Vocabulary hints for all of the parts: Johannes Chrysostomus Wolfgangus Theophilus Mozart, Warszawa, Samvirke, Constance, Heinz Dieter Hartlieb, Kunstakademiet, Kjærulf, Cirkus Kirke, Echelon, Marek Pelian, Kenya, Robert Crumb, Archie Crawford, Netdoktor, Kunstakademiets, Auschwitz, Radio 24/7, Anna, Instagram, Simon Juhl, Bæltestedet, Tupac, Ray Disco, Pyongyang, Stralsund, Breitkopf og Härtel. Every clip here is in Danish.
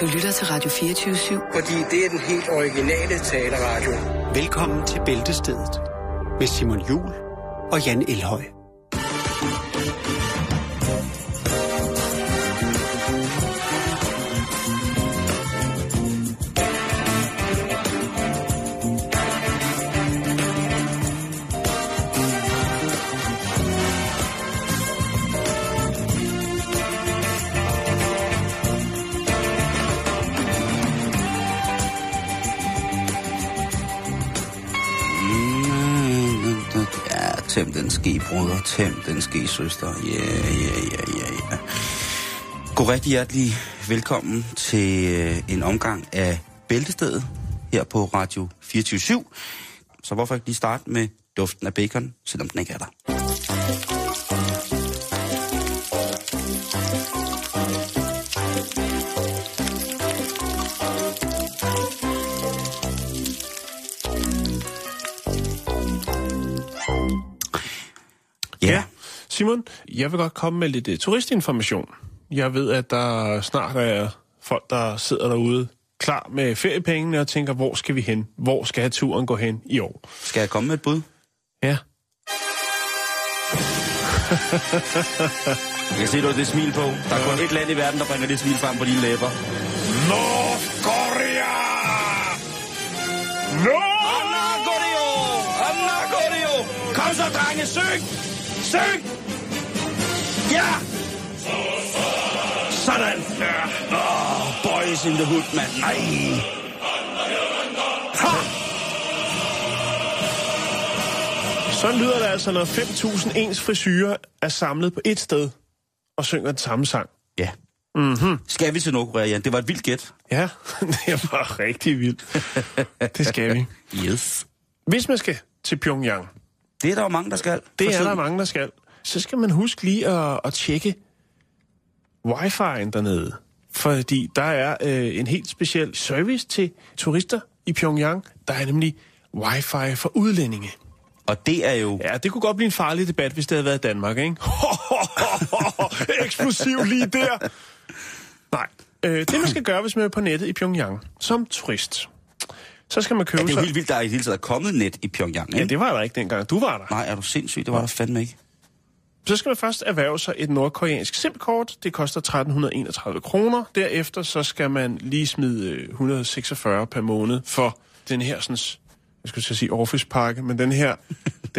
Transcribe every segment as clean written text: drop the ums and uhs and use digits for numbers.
Du lytter til Radio 24/7. Fordi det er den helt originale taleradio. Velkommen til Bæltestedet med Simon Juhl og Jan Elhøj. Tæm den ske, brødre. Tæm den ske, søster. Ja. God rigtig hjertelig velkommen til en omgang af Bæltestedet her på Radio 24/7. Så hvorfor ikke lige starte med duften af bacon, selvom den ikke er der. Ja. Simon, jeg vil godt komme med lidt turistinformation. Jeg ved, at der snart er folk, der sidder derude klar med feriepengene og tænker, hvor skal vi hen? Hvor skal turen gå hen i år? Skal jeg komme med et bud? Ja. Jeg kan se, du har det smil på. Der er kun et land i verden, der bringer det smil frem på dine læber. Nordkorea! Anna Koreo! Kom så, drenge, syng! Søg! Ja! Sådan! Boys in the hood, mand. Nej! Ha! Sådan lyder det altså, når 5.000 ens frisyrer er samlet på et sted og synger den samme sang. Ja. Mm-hmm. Skal vi til Nordkorea, Jan? Det var et vildt gæt. Ja, det var rigtig vildt. Det skal vi. Yes. Hvis man skal til Pyongyang... Det er der jo mange, der skal. Så skal man huske lige at tjekke wifi'en dernede. Fordi der er en helt speciel service til turister i Pyongyang. Der er nemlig wifi for udlændinge. Og det er jo... Ja, det kunne godt blive en farlig debat, hvis det havde været Danmark, ikke? Eksplosiv lige der! Nej. Det man skal gøre, hvis man er på nettet i Pyongyang som turist... Så skal man købe sig... Ja, det er vildt vildt, der i hele tiden er kommet net i Pyongyang, ikke? Ja, det var der ikke dengang. Du var der. Nej, er du sindssyg? Det var der fandme ikke. Så skal man først erhverve sig et nordkoreansk SIM-kort. Det koster 1.331 kroner. Derefter så skal man lige smide 146 per måned for den her, sådan, jeg skulle sige office-pakke, men den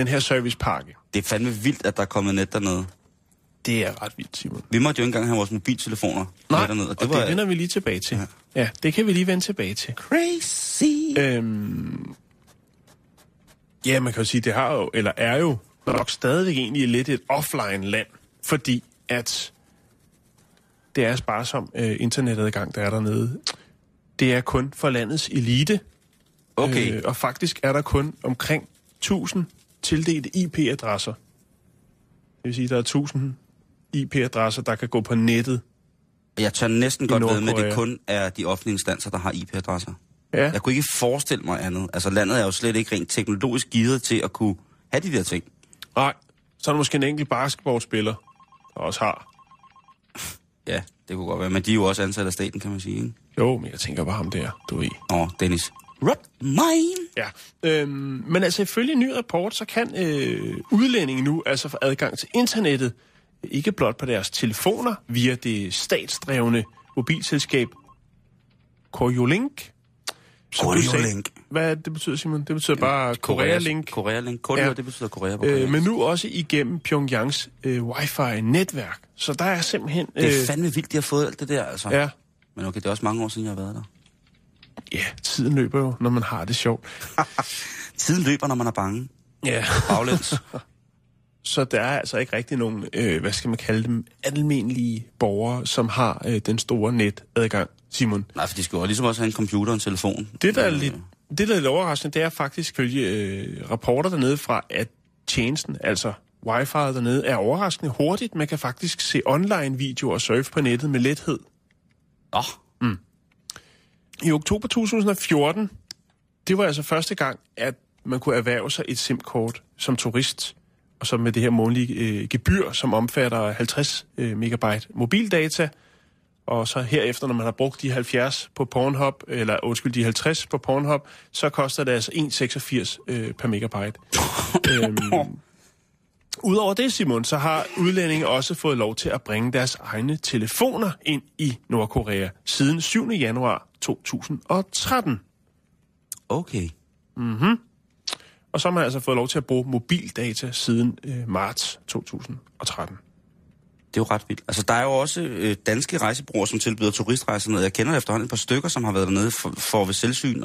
her service-pakke. Det er fandme vildt, at der er kommet net dernede. Det er ret vildt, Simon. Vi måtte jo ikke engang have vores mobiltelefoner. Nej, dernede, og det vender vi lige tilbage til. Ja. Ja, det kan vi lige vende tilbage til. Crazy! Ja, man kan jo sige, det har jo, eller er jo nok stadigvæk egentlig lidt et offline-land, fordi at det er sparsom internetadgang, der er dernede. Det er kun for landets elite. Okay. Og faktisk er der kun omkring 1.000 tildelte IP-adresser. Det vil sige, at der er 1.000 IP-adresser, der kan gå på nettet. Jeg tør næsten godt ved med, at det kun er de offentlige instanser, der har IP-adresser. Ja. Jeg kunne ikke forestille mig andet. Altså, landet er jo slet ikke rent teknologisk gearet til at kunne have de der ting. Nej, så er der måske en enkelt basketballspiller, der også har. Ja, det kunne godt være. Men de er jo også ansat af staten, kan man sige, ikke? Jo, men jeg tænker bare ham der, du ved. Nå, Dennis. Rot mine! Ja, men altså ifølge en ny rapport, så kan udlændinge nu altså få adgang til internettet, ikke blot på deres telefoner, via det statsdrevne mobilselskab Koryolink. Koryolink. Hvad det betyder, Simon? Det betyder bare Korealink. Korealink. Koryolink, ja. Det betyder Korea på men nu også igennem Pyongyangs wifi-netværk. Så der er simpelthen... det er fandme vildt, de har fået alt det der, altså. Ja. Men okay, det er også mange år siden, jeg har været der. Ja, tiden løber jo, når man har det sjovt. Tiden løber, når man er bange. Ja. Baglæns. Så der er altså ikke rigtig nogen, hvad skal man kalde dem, almindelige borgere, som har den store netadgang, Simon. Nej, for de skal jo ligesom også have en computer og en telefon. Det, der er lidt overraskende, det er faktisk følge rapporter dernede fra, at tjenesten, altså wifi'et dernede, er overraskende hurtigt. Man kan faktisk se online-videoer og surfe på nettet med lethed. Nå. Mm. I oktober 2014, det var altså første gang, at man kunne erhverve sig et SIM-kort som turist, og så med det her månedlige gebyr, som omfatter 50 megabyte mobildata Og så herefter, når man har brugt de 70 på Pornhub, eller de 50 på Pornhub, så koster det altså 1,86 per megabyte. Udover det, Simon, så har udlændinge også fået lov til at bringe deres egne telefoner ind i Nordkorea siden 7. januar 2013. Okay. Mhm. Og så har man altså fået lov til at bruge mobildata siden marts 2013. Det er jo ret vildt. Altså, der er jo også danske rejsebureauer, som tilbyder turistrejser ned. Jeg kender efterhånden et par stykker, som har været dernede for ved selvsyn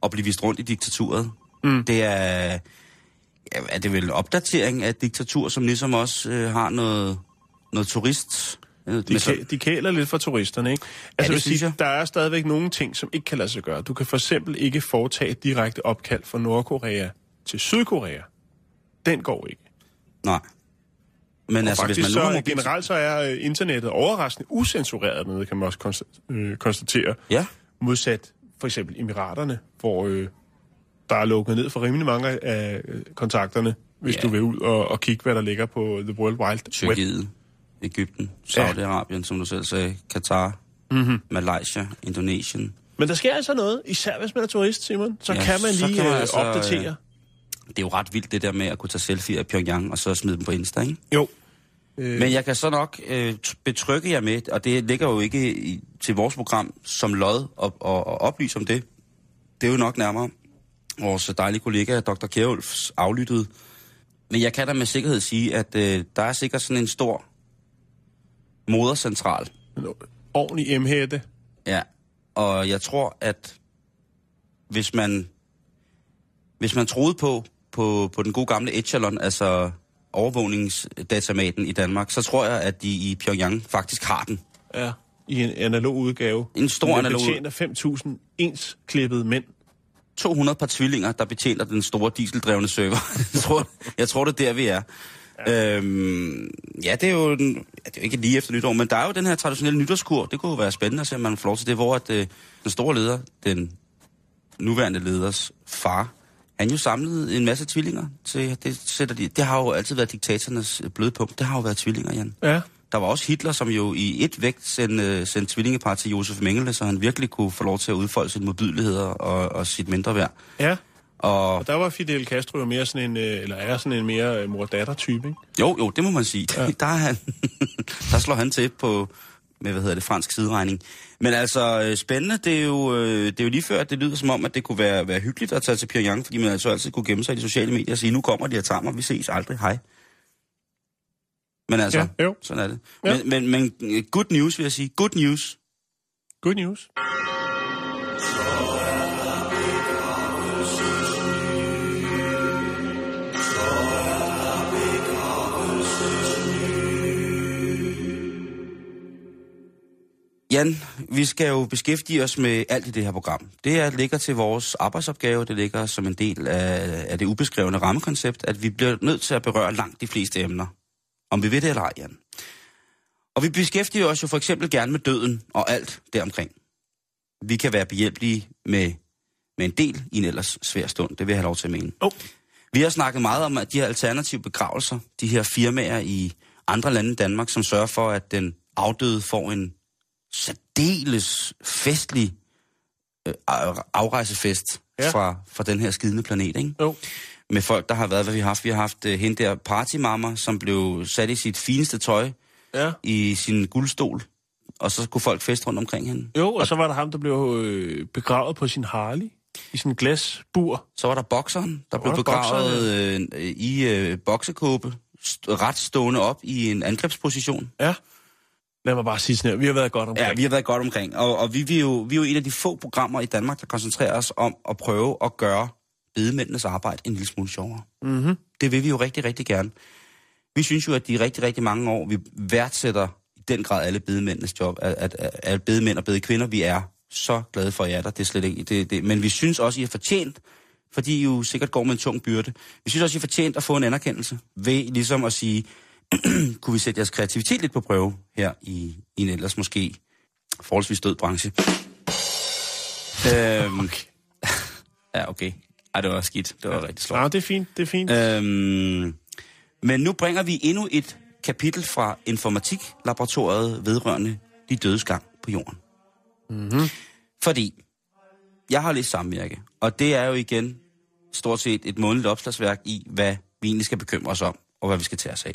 og blive vist rundt i diktaturet. Mm. Det er... Er det vel opdatering af diktatur, som ligesom også har noget turist? De kæler lidt for turisterne, ikke? Altså, ja, det synes jeg. Der er stadigvæk nogle ting, som ikke kan lade sig gøre. Du kan for eksempel ikke foretage et direkte opkald fra Nordkorea til Sydkorea. Den går ikke. Nej. Men altså, hvis man generelt så er internettet overraskende usensureret med, kan man også konstatere. Ja. Modsat for eksempel Emiraterne, hvor... der er lukket ned for rimelig mange af kontakterne, hvis du vil ud og kigge, hvad der ligger på The World Wide Tyrkiet, Web. Egypten, Saudi-Arabien, som du selv sagde, Katar, Malaysia, Indonesien. Men der sker altså noget, især hvis man er turist, Simon. Så kan man lige kan man altså opdatere. Det er jo ret vildt, det der med at kunne tage selfie af Pyongyang og så smide dem på Insta, ikke? Jo. Men jeg kan så nok betrygge jer med, og det ligger jo ikke til vores program som lod og oplyse om det. Det er jo nok nærmere vores dejlige kollega, Dr. Kjærulfs, aflyttede. Men jeg kan da med sikkerhed sige, at der er sikkert sådan en stor modercentral. En ordentlig emhætte. Ja, og jeg tror, at hvis man troede på den gode gamle Echelon, altså overvågningsdatamaten i Danmark, så tror jeg, at de i Pyongyang faktisk har den. Ja, i en analog udgave. En stor analog udgave. Den betjener 5.000 ensklippede mænd. 200 par tvillinger, der betjener den store dieseldrevne server. Jeg tror, det er der, vi er. Ja, det er jo ikke lige efter nytår, men der er jo den her traditionelle nytårskur. Det kunne jo være spændende at se, om man får lov til det, hvor at, den store leder, den nuværende leders far, han jo samlede en masse tvillinger. Det har jo altid været diktatorernes blødpunkt. Det har jo været tvillinger, Jan. Ja. Der var også Hitler, som jo i et vægt sendte tvillingepar til Josef Mengele, så han virkelig kunne få lov til at udfolde sine modbydeligheder og sit mindre værd. Ja, og der var Fidel Castro jo mere sådan en, eller er sådan en mere mor-datter-type, ikke? Jo, det må man sige. Ja. Der slår han til på, med, fransk sideregning. Men altså, spændende, det er jo lige før, at det lyder som om, at det kunne være hyggeligt at tage til Pyongyang, fordi man altså altid kunne gemme sig i de sociale medier og sige, nu kommer de og tager mig, vi ses aldrig, hej. Men altså, ja, sådan er det. Ja. Men good news, vil jeg sige. Good news. Good news. Jan, vi skal jo beskæftige os med alt i det her program. Det ligger til vores arbejdsopgave, det ligger som en del af det ubeskrevne rammekoncept, at vi bliver nødt til at berøre langt de fleste emner. Om vi ved det eller ej, Jan. Og vi beskæftiger os jo for eksempel gerne med døden og alt deromkring. Vi kan være behjælpelige med en del i en ellers svær stund. Det vil jeg have lov til at mene. Oh. Vi har snakket meget om at de her alternative begravelser, de her firmaer i andre lande i Danmark, som sørger for, at den afdøde får en særdeles festlig afrejsefest fra den her skidende planet, ikke? Jo. Oh. Med folk, der har været, hvad vi har haft. Vi har haft hende der partymamma, som blev sat i sit fineste tøj i sin guldstol. Og så kunne folk feste rundt omkring hende. Jo, og så var der ham, der blev begravet på sin Harley, i sin glasbur. Så var der bokseren, der blev begravet i boksekåbe, ret stående op i en angrebsposition. Ja, lad mig bare sige sådan her. Vi har været godt omkring. Ja, vi har været godt omkring. Og vi er jo et af de få programmer i Danmark, der koncentrerer os om at prøve at gøre bedemændenes arbejde en lille smule sjovere. Mm-hmm. Det vil vi jo rigtig, rigtig gerne. Vi synes jo, at de rigtig, rigtig mange år, vi værdsætter i den grad alle bedemændenes job, at bedemænd og bedekvinder, vi er så glade for jer, det er slet ikke det. Men vi synes også, I har fortjent, fordi I jo sikkert går med en tung byrde, vi synes også, I har fortjent at få en anerkendelse ved ligesom at sige, kunne vi sætte jeres kreativitet lidt på prøve her i en ellers måske forholdsvis død branche. Okay. Ja, okay. Ej, det var skidt. Det var rigtig slået. Ja, det er fint. Men nu bringer vi endnu et kapitel fra informatiklaboratoriet vedrørende de dødes gang på jorden. Mm-hmm. Fordi jeg har læst samvirke, og det er jo igen stort set et månedligt opslagsværk i, hvad vi egentlig skal bekymre os om, og hvad vi skal tage os af.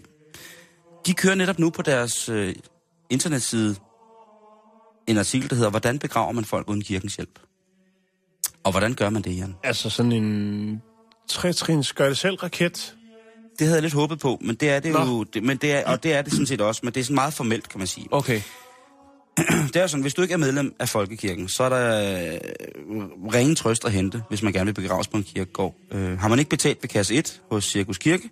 De kører netop nu på deres internetside en artikel, der hedder, hvordan begraver man folk uden kirkens hjælp? Og hvordan gør man det, Jan? Altså sådan en 3-trins gør-det-selv-raket? Det havde jeg lidt håbet på, men det er det jo... Men det er, og det er det sådan set også, men det er sådan meget formelt, kan man sige. Okay. Det er sådan, hvis du ikke er medlem af Folkekirken, så er der ren trøst at hente, hvis man gerne vil begraves på en kirkegård. Har man ikke betalt ved kasse 1 hos Cirkus Kirke,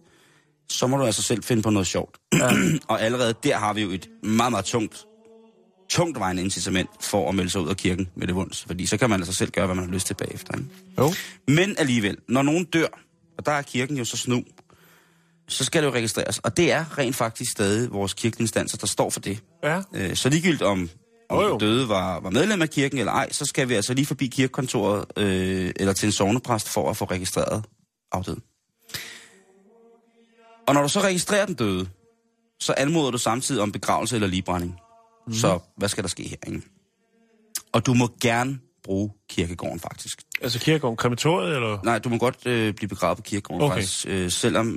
så må du altså selv finde på noget sjovt. Ja. Og allerede der har vi jo et meget, meget tungt vejende incitament for at melde sig ud af kirken med det vunds. Fordi så kan man altså selv gøre, hvad man har lyst til bagefter. Ikke? Jo. Men alligevel, når nogen dør, og der er kirken jo så snu, så skal det jo registreres. Og det er rent faktisk stadig vores kirkeinstanser, der står for det. Ja. Så ligegyldigt om døde var medlem af kirken eller ej, så skal vi altså lige forbi kirkekontoret eller til en sognepræst for at få registreret afdøden. Og når du så registrerer den døde, så anmoder du samtidig om begravelse eller ligebrænding. Mm. Så hvad skal der ske her, ikke? Og du må gerne bruge kirkegården, faktisk. Altså kirkegården, krematoriet, eller? Nej, du må godt blive begravet på kirkegården, okay. Faktisk. Selvom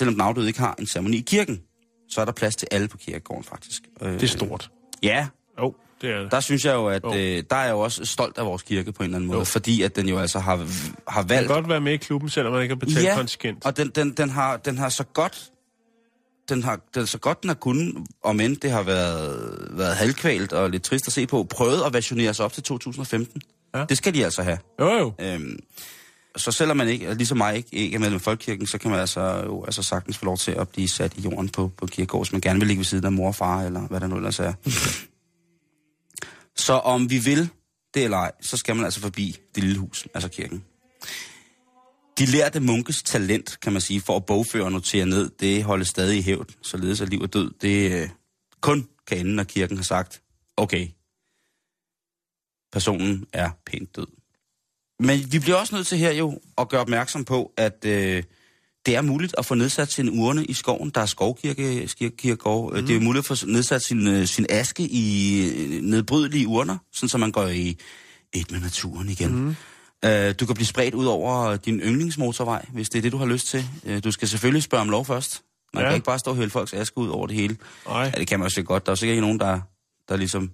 den afdøde ikke har en ceremoni i kirken, så er der plads til alle på kirkegården, faktisk. Det er stort. Ja. Jo, det er det. Der synes jeg jo, at der er jeg jo også stolt af vores kirke på en eller anden måde, fordi at den jo altså har valgt... Man kan godt være med i klubben, selvom man ikke har betalt kontingent. Og den har så godt... Den har kunnet, om end det har været halvkvælt og lidt trist at se på, prøvet at versionere sig op til 2015. Ja. Det skal de altså have. Jo. Så selvom man ikke, ligesom mig, ikke er medlem af Folkekirken, så kan man altså sagtens få lov til at blive sat i jorden på kirkegård, hvis man gerne vil ligge ved siden af mor og far, eller hvad der nu ellers er. Så om vi vil det eller ej, så skal man altså forbi det lille hus, altså kirken. De lærte munkes talent, kan man sige, for at bogføre og notere ned, det holdes stadig i hævd, således at liv og død, det kun kan ende, når kirken har sagt, okay, personen er pænt død. Men vi bliver også nødt til her jo at gøre opmærksom på, at det er muligt at få nedsat sin urne i skoven. Der er skovkirkegård. Det er muligt at få nedsat sin aske i nedbrydelige urner, sådan så man går i et med naturen igen. Mm. Du kan blive spredt ud over din yndlingsmotorvej, hvis det er det, du har lyst til. Du skal selvfølgelig spørge om lov først. Man kan ikke bare stå og hælde folks aske ud over det hele. Ja, det kan man også godt. Der er sikkert ikke nogen, der ligesom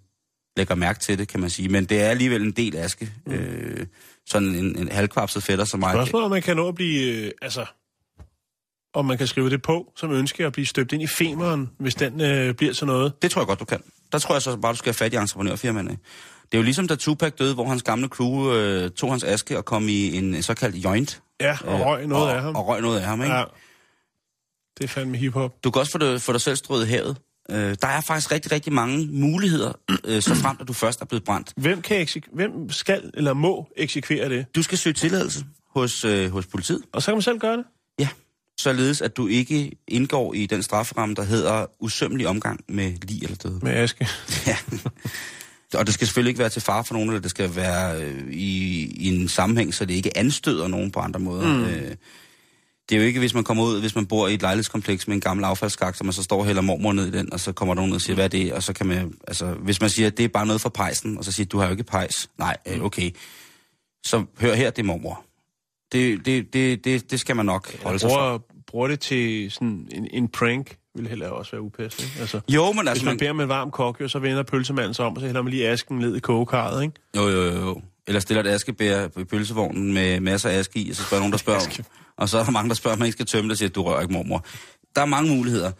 lægger mærke til det, kan man sige. Men det er alligevel en del aske. Mm. Sådan en halvkvapset fætter som mig. Spørgsmålet, om man kan nå at blive... om man kan skrive det på, som ønsker at blive støbt ind i femeren, hvis den bliver sådan noget. Det tror jeg godt, du kan. Der tror jeg så bare, du skal have fat i entreprenørfirmaerne. Det er jo ligesom, da Tupac døde, hvor hans gamle crew tog hans aske og kom i en såkaldt joint. Ja, og røg noget af ham. Og røg noget af ham, ikke? Ja. Det er fandme hiphop. Du kan også få dig selv strøget i havet. Der er faktisk rigtig, rigtig mange muligheder, så frem, at du først er blevet brændt. Hvem skal eller må eksekvere det? Du skal søge tilladelse hos politiet. Og så kan man selv gøre det? Ja, således at du ikke indgår i den strafferamme, der hedder usømmelig omgang med lig eller døde. Med aske. Ja. Og det skal selvfølgelig ikke være til fare for nogen, eller det skal være i en sammenhæng, så det ikke anstøder nogen på andre måder. Mm. Det er jo ikke, hvis man kommer ud, hvis man bor i et lejlighedskompleks med en gammel affaldskak, så man så står og hælder mormor ned i den, og så kommer der nogen og siger, hvad er det? Og så kan man, hvis man siger, at det er bare noget for pejsen, og så siger, du har jo ikke pejs. Nej, okay. Så hør her, det er mormor. Det skal man nok holde sig for. Bruger det til sådan en prank? Vil heller også være upassende. Jo, men hvis man bærer med en varm kokke, så vender pølsemanden sig om, og så hælder man lige asken ned i kogekarret, ikke? Jo. Eller stiller et askebær i pølsevognen med masser af aske i, og så spørger nogen, der spørger. Og så er der mange, der spørger, om man ikke skal tømme det, og siger, du rører ikke, mormor. Der er mange muligheder.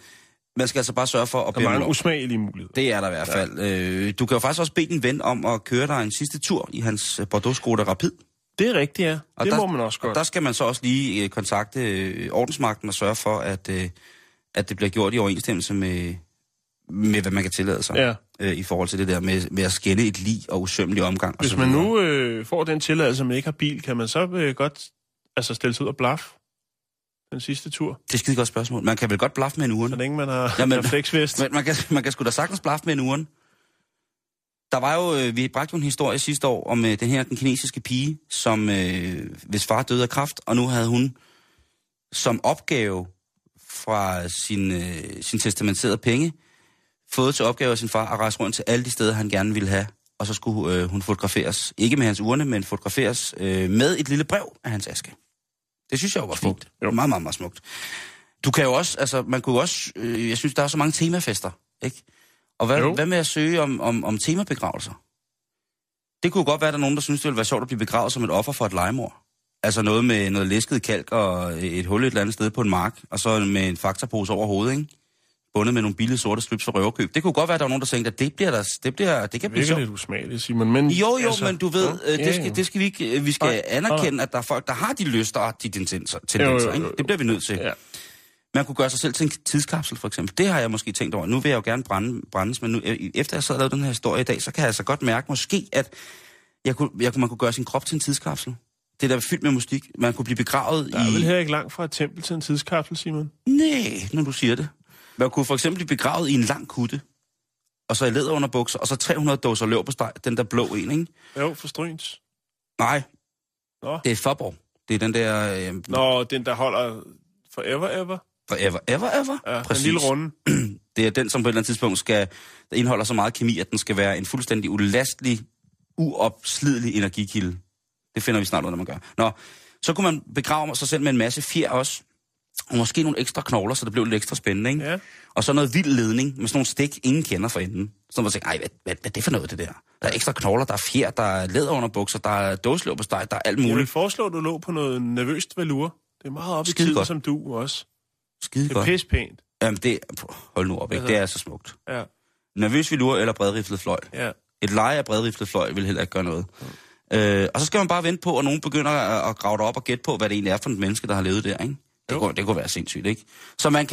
Man skal altså bare sørge for at bære. Der er mange usmagelige muligheder. Det er der i hvert fald. Du kan jo faktisk også bede din ven om at køre dig en sidste tur i hans Bordeaux-Skoda Rapid. Det er rigtigt, ja. Og det må man også godt. Og der skal man så også lige kontakte ordensmagten og sørge for, at det bliver gjort i overensstemmelse med hvad man kan tillade sig i forhold til det der med at skænde et lig og usømmelig omgang. Hvis man nu får den tilladelse, man ikke har bil, kan man så godt stille sig ud og blaffe den sidste tur? Det er et skide godt spørgsmål. Man kan vel godt blaffe med en urne? Så længe man har refleksvest. Man kan sgu da sagtens blaffe med en urne. Der var jo, vi bragte jo en historie sidste år om den kinesiske pige, som hvis far døde af kræft, og nu havde hun som opgave fra sin testamenterede penge, fået til opgave af sin far at rejse rundt til alle de steder, han gerne ville have. Og så skulle hun fotograferes, ikke med hans urne, men fotograferes med et lille brev af hans aske. Det synes jeg jo var smukt. Jo. Meget, meget, meget smukt. Du kan jo også, altså man kunne også, jeg synes, der er så mange temafester, ikke? Og hvad med at søge om temabegravelser? Det kunne godt være, at der er nogen, der synes, det ville være sjovt at blive begravet som et offer for et lejemord. Altså noget med noget læsket kalk og et hul et eller andet sted på en mark, og så med en faktorpose over hovedet, ikke? Bundet med nogle billige sorte slips for røverkøb. Det kunne godt være, at der var nogen, der tænkte, at det kan blive sjovt. Det er lidt usmageligt, Simon, men... Jo, altså, men du ved, vi skal anerkende, at der er folk, der har de lyster og de tendenser, ikke? Det bliver vi nødt til. Ja. Man kunne gøre sig selv til en tidskapsel, for eksempel. Det har jeg måske tænkt over. Nu vil jeg jo gerne brændes, men nu, efter jeg sad og lavede den her historie i dag, så kan jeg altså godt mærke måske, at man kunne gøre sin krop til en tidskapsel. Det der var fyldt med mystik. Man kunne blive begravet i... Der er vel her ikke langt fra et tempel til en tidskapsel, Simon? Nej, når du siger det. Man kunne for eksempel blive begravet i en lang kutte, og så i læderunderbukser, og så 300 dåser leverpostej, den der blå en, ikke? Jo, for Stryns. Nej. Nå. Det er Forborg. Det er den der... Nå, den der holder forever, ever? Ja, præcis. Den lille runde. Det er den, som på et eller andet tidspunkt der indeholder så meget kemi, at den skal være en fuldstændig ulastelig, uopslidelig energikilde. Det finder vi snart ud af, når man gør. Nå, så kunne man begrave sig selv med en masse fjer også. Og måske nogle ekstra knogler, så det blev lidt ekstra spændende, ikke? Ja. Og så noget vild ledning med sådan nogle stik, ingen kender for enden. Så man tænker, ej, hvad er det for noget, det der? Der er ekstra knogler, der er fjer, der er læderunderbukser, der er dåseløb på steg, der er alt muligt. Jeg vil foreslå, at du lå på noget nervøst valur. Det er meget op i tiden, som du også. Skide godt. Det er pissepænt. Jamen, hold nu op, ikke? Altså, det er så smukt. Ja. Nervøs velure eller bredriflet fløj. Ja. Et leje af bredriflet fløj vil heller ikke gøre noget. Ja. Og så skal man bare vente på, at nogen begynder at grave dig op og gætte på, hvad det egentlig er for et menneske, der har levet der, ikke? Det kunne være sindssygt, ikke? Så man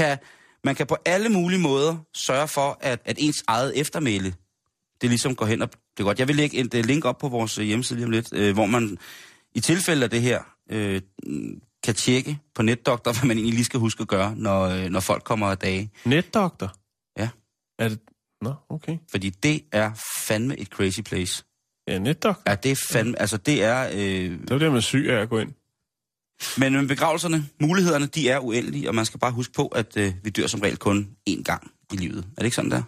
kan på alle mulige måder sørge for, at ens eget eftermæle, det ligesom går hen og... Det er godt. Jeg vil lægge et link op på vores hjemmeside lige om lidt, hvor man i tilfælde af det her kan tjekke på netdoktor, hvad man egentlig lige skal huske at gøre, når folk kommer af dage. Netdoktor? Ja. Er det... Nå, okay. Fordi det er fandme et crazy place. Ja, netdoktor? Ja, det er fandme... Altså, det er... Det er det, man er syg af at gå ind. Men med begravelserne, mulighederne, de er uendelige, og man skal bare huske på, at vi dør som regel kun én gang i livet. Er det ikke sådan, der?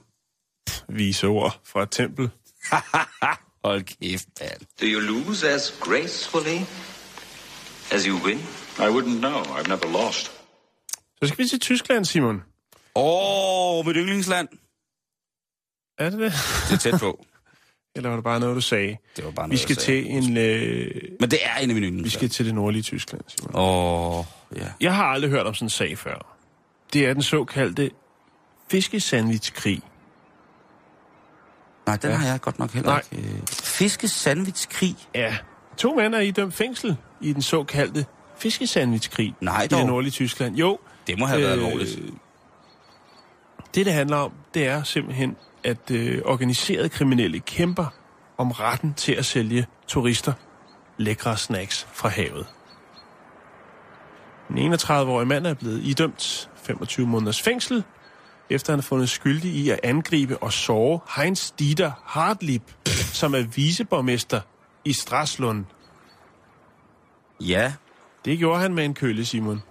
Vise ord fra et tempel. Hold kæft, man. Do you lose as gracefully as you win? I wouldn't know. I've never lost. Så skal vi til Tyskland, Simon. Mit yndlingsland. Er det det? Det er tæt på. Eller var det bare noget, du sagde? Det var bare noget, men det er en af mine yndlingsland. Vi skal til det nordlige Tyskland, Simon. Ja. Jeg har aldrig hørt om sådan en sag før. Det er den såkaldte fiskesandwichkrig. Nej, den har jeg godt nok heller ikke. Fiskesandwichkrig? Ja. 2 mænd er idømt fængsel i den såkaldte fiskesandwichkrig i det nordlige Tyskland. Jo. Det må have været alvorligt. Det handler om, det er simpelthen, at organiserede kriminelle kæmper om retten til at sælge turister lækre snacks fra havet. En 31-årig mand er blevet idømt 25 måneders fængsel, efter han er fundet skyldig i at angribe og såre Heinz Dieter Hartlieb, som er viceborgmester i Stralsund. Ja. Det gjorde han med en kølle, Simon.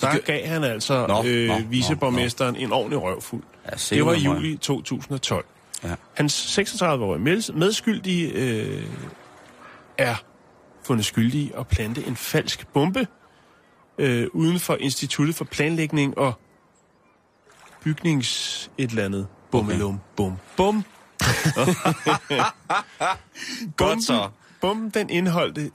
Der gav han altså viceborgmesteren en ordentlig røvfuld. Ja, det var i juli 2012. Ja. Hans 36-årige medskyldige er fundet skyldige at plante en falsk bombe uden for Instituttet for Planlægning og Bygnings et eller andet. Bummelum, bum, bum. Godt så. Bomben, den indeholdte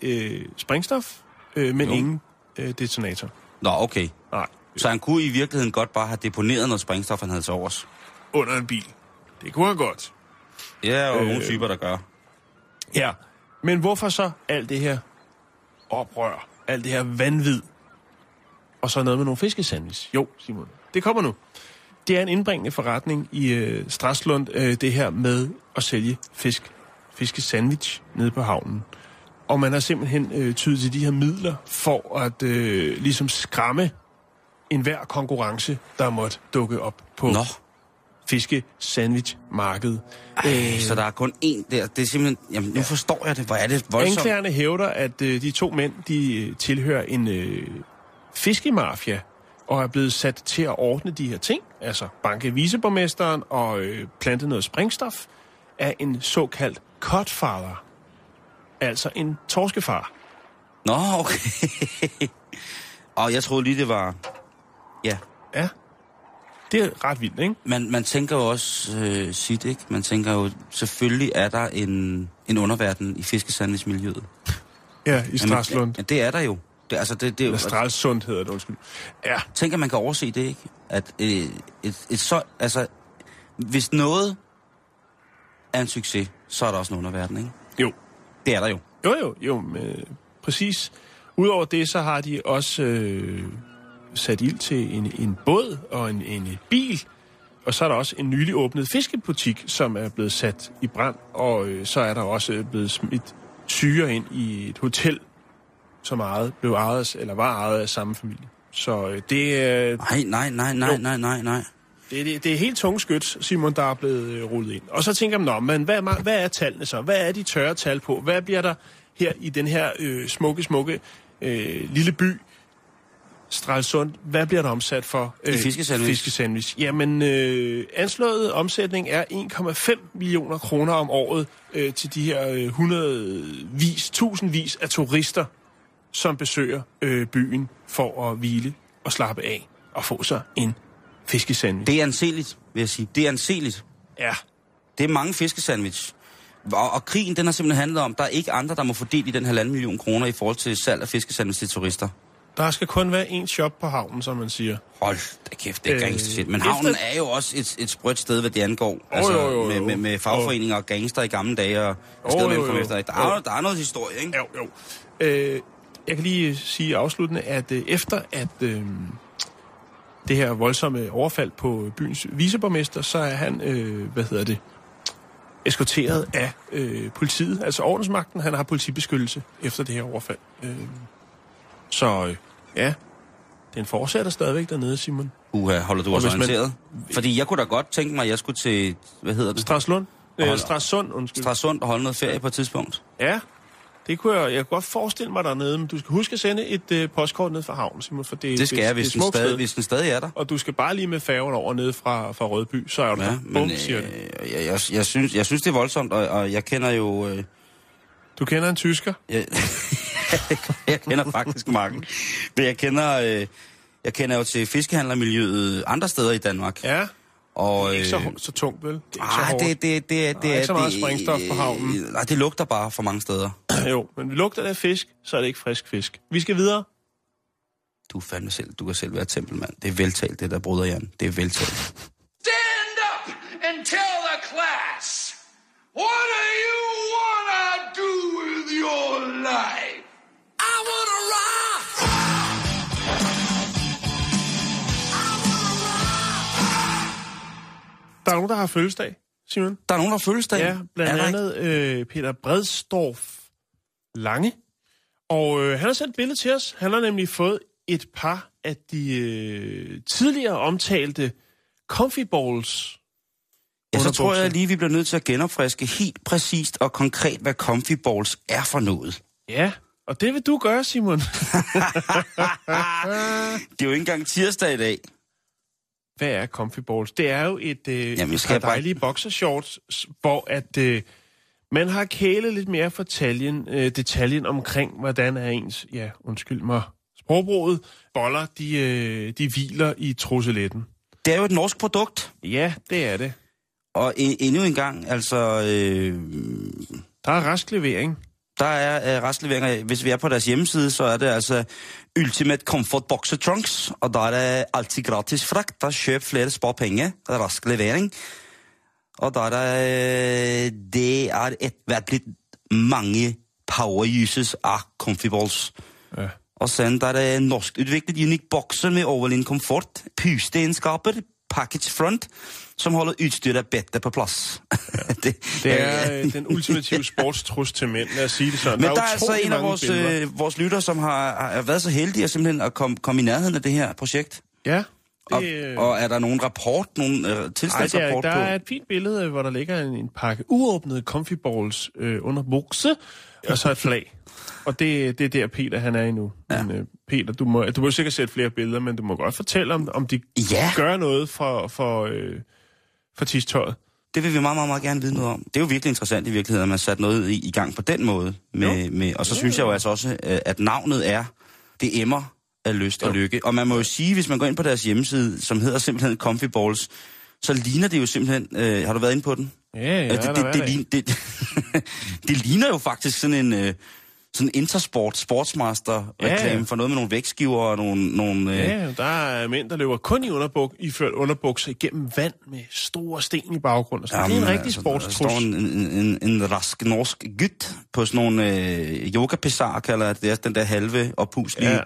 sprængstof, men ingen detonator. Nå, okay. Nej. Så han kunne i virkeligheden godt bare have deponeret noget sprængstof, han havde til overs. Under en bil. Det kunne han godt. Ja, og nogle typer, der gør. Ja, men hvorfor så alt det her oprør? Alt det her vanvid? Og så noget med nogle fiskesandwich? Jo, Simon. Det kommer nu. Det er en indbringende forretning i Stralsund, det her med at sælge fiskesandwich nede på havnen. Og man har simpelthen tydet til de her midler for at ligesom skræmme enhver konkurrence, der måtte dukke op på fiskesandwichmarkedet. Så der er kun én der. Det er simpelthen... Jamen, nu forstår jeg det. Hvor er det voldsomt? Anklagerne hævder, at de 2 mænd, de tilhører en fiskemafia, og er blevet sat til at ordne de her ting, altså banke viceborgmesteren og plante noget sprængstof, af en såkaldt codfather, altså en torskefar. Nå, okay. Og jeg troede lige, det var... Ja. Ja. Det er ret vildt, ikke? Man tænker jo også sit, ikke? Man tænker jo, selvfølgelig er der en underverden i fiskesandwichmiljøet. Ja, i Stralsund. Ja, det er der jo. Det er jo Stralsund hedder det, undskyld. Ja. Tænker, man kan overse det, ikke? At et så... Altså, hvis noget er en succes, så er der også en underverden, ikke? Jo. Det er der jo. Jo, men, præcis. Udover det, så har de også... sat ild til en båd og en bil, og så er der også en nylig åbnet fiskebutik, som er blevet sat i brand, og så er der også blevet smidt syre ind i et hotel, som var ejet af samme familie. Så det er... Nej. Det er helt tungskyt, Simon, der er blevet rullet ind. Og så tænker man, men hvad er tallene så? Hvad er de tørre tal på? Hvad bliver der her i den her smukke, lille by, Stralsund, hvad bliver der omsat for fiskesandwich? Jamen, anslået omsætning er 1,5 millioner kroner om året til de her tusindvis af turister, som besøger byen for at hvile og slappe af og få sig en fiskesandwich. Det er anseligt, vil jeg sige. Det er anseligt. Ja. Det er mange fiskesandwich. Og krigen, den har simpelthen handlet om, der er ikke andre, der må fordele i den 1,5 million kroner i forhold til salg af fiskesandwich til turister. Der skal kun være én shop på havnen, som man siger. Hold da kæft, det er gangster shit. Men havnen er jo også et sprødt sted, hvad det angår. Jo. Med fagforeninger og gangster i gamle dage. Og der er noget historie, ikke? Jo. Jeg kan lige sige afsluttende, at efter at det her voldsomme overfald på byens viceborgmester, så er han, eskorteret af politiet, altså ordensmagten. Han har politibeskyttelse efter det her overfald. Så ja, den fortsætter stadigvæk dernede, Simon. Holder du også orienteret? Fordi jeg kunne da godt tænke mig, at jeg skulle til, Stralsund og holde noget ferie på et tidspunkt. Ja, det kunne jeg kunne godt forestille mig dernede, men du skal huske at sende et postkort ned fra havnen, Simon. For det skal jeg, hvis den stadig er der. Og du skal bare lige med færgen over nede fra Rødby, så er du der. Bum, siger det. Jeg synes, det er voldsomt, og jeg kender jo... Du kender en tysker? Jeg kender faktisk mange. Men jeg kender jo til fiskehandlermiljøet andre steder i Danmark. Ja. Og ikke så tungt, vel? Det er ikke så meget sprængstof på havnen. Nej, det lugter bare for mange steder. Jo, men vi lugter af fisk, så er det ikke frisk fisk. Vi skal videre. Du kan selv være tempelmand. Det er veltalt, det der, bruder Jan. Det er veltalt. Stand up and tell the class. What do you wanna do with your life? Der er nogen, der har fødselsdag, Simon. Der er nogen, der har fødselsdag? Ja, blandt andet Peter Bredstorff Lange. Og han har sendt et billede til os. Han har nemlig fået et par af de tidligere omtalte comfy balls. Ja, så tror jeg lige, vi bliver nødt til at genopfriske helt præcist og konkret, hvad comfy balls er for noget. Ja, og det vil du gøre, Simon. Det er jo ikke engang tirsdag i dag. Hvad er comfy balls? Det er jo et par dejlige boxershorts, hvor at, man har kælet lidt mere for detaljen omkring, hvordan er ens, sprogbruget, boller, de hviler i trusseletten. Det er jo et norsk produkt. Ja, det er det. Og endnu en gang, der er rask levering. Der er restleveringer. Hvis vi er på deres hjemmeside, så er det altså Ultimate Comfort Boxer Trunks, og der er det altid gratis frakt. Der køb flere, spar penge. Der er rask levering. Og der er det er et virkelig mange power uses af comfy balls. Ja. Og sen der er norsk udviklet unik boxer med all-in komfort, pusteegenskaber, package front, som holder udstyret bedre på plads. Ja. Det er den ultimative sportstrust til mænd, lad os sige det sådan. Men der er altså en af vores lytter, som har været så heldig at simpelthen at komme i nærheden af det her projekt. Ja. Det... Og er der nogen rapport, nogen tilstandsrapport på? Der er et fint billede, hvor der ligger en pakke uåbnede comfyballs under bukse, og så et flag. Og det er der Peter, han er endnu. Ja. Men, Peter, du må sikkert sætte flere billeder, men du må godt fortælle, om de gør noget for tistøjet. Det vil vi meget, meget, meget gerne vide noget om. Det er jo virkelig interessant i virkeligheden, at man satte noget i gang på den måde. Og så synes jeg jo altså også, at navnet er, det emmer af lyst og lykke. Og man må jo sige, hvis man går ind på deres hjemmeside, som hedder simpelthen Comfy Balls, så ligner det jo simpelthen... har du været inde på den? Ja, det ligner jo faktisk sådan en... sådan Intersport, Sportsmaster-reklame for noget med nogle vægtskiver og nogle... der er mænd, der løber kun i underbukser igennem vand med store sten i baggrund. Og jamen, det er en rigtig sportstrus. Der står en rask norsk gyt på sådan nogle yoga-pizarre, kalder det, altså den der halve og puslige,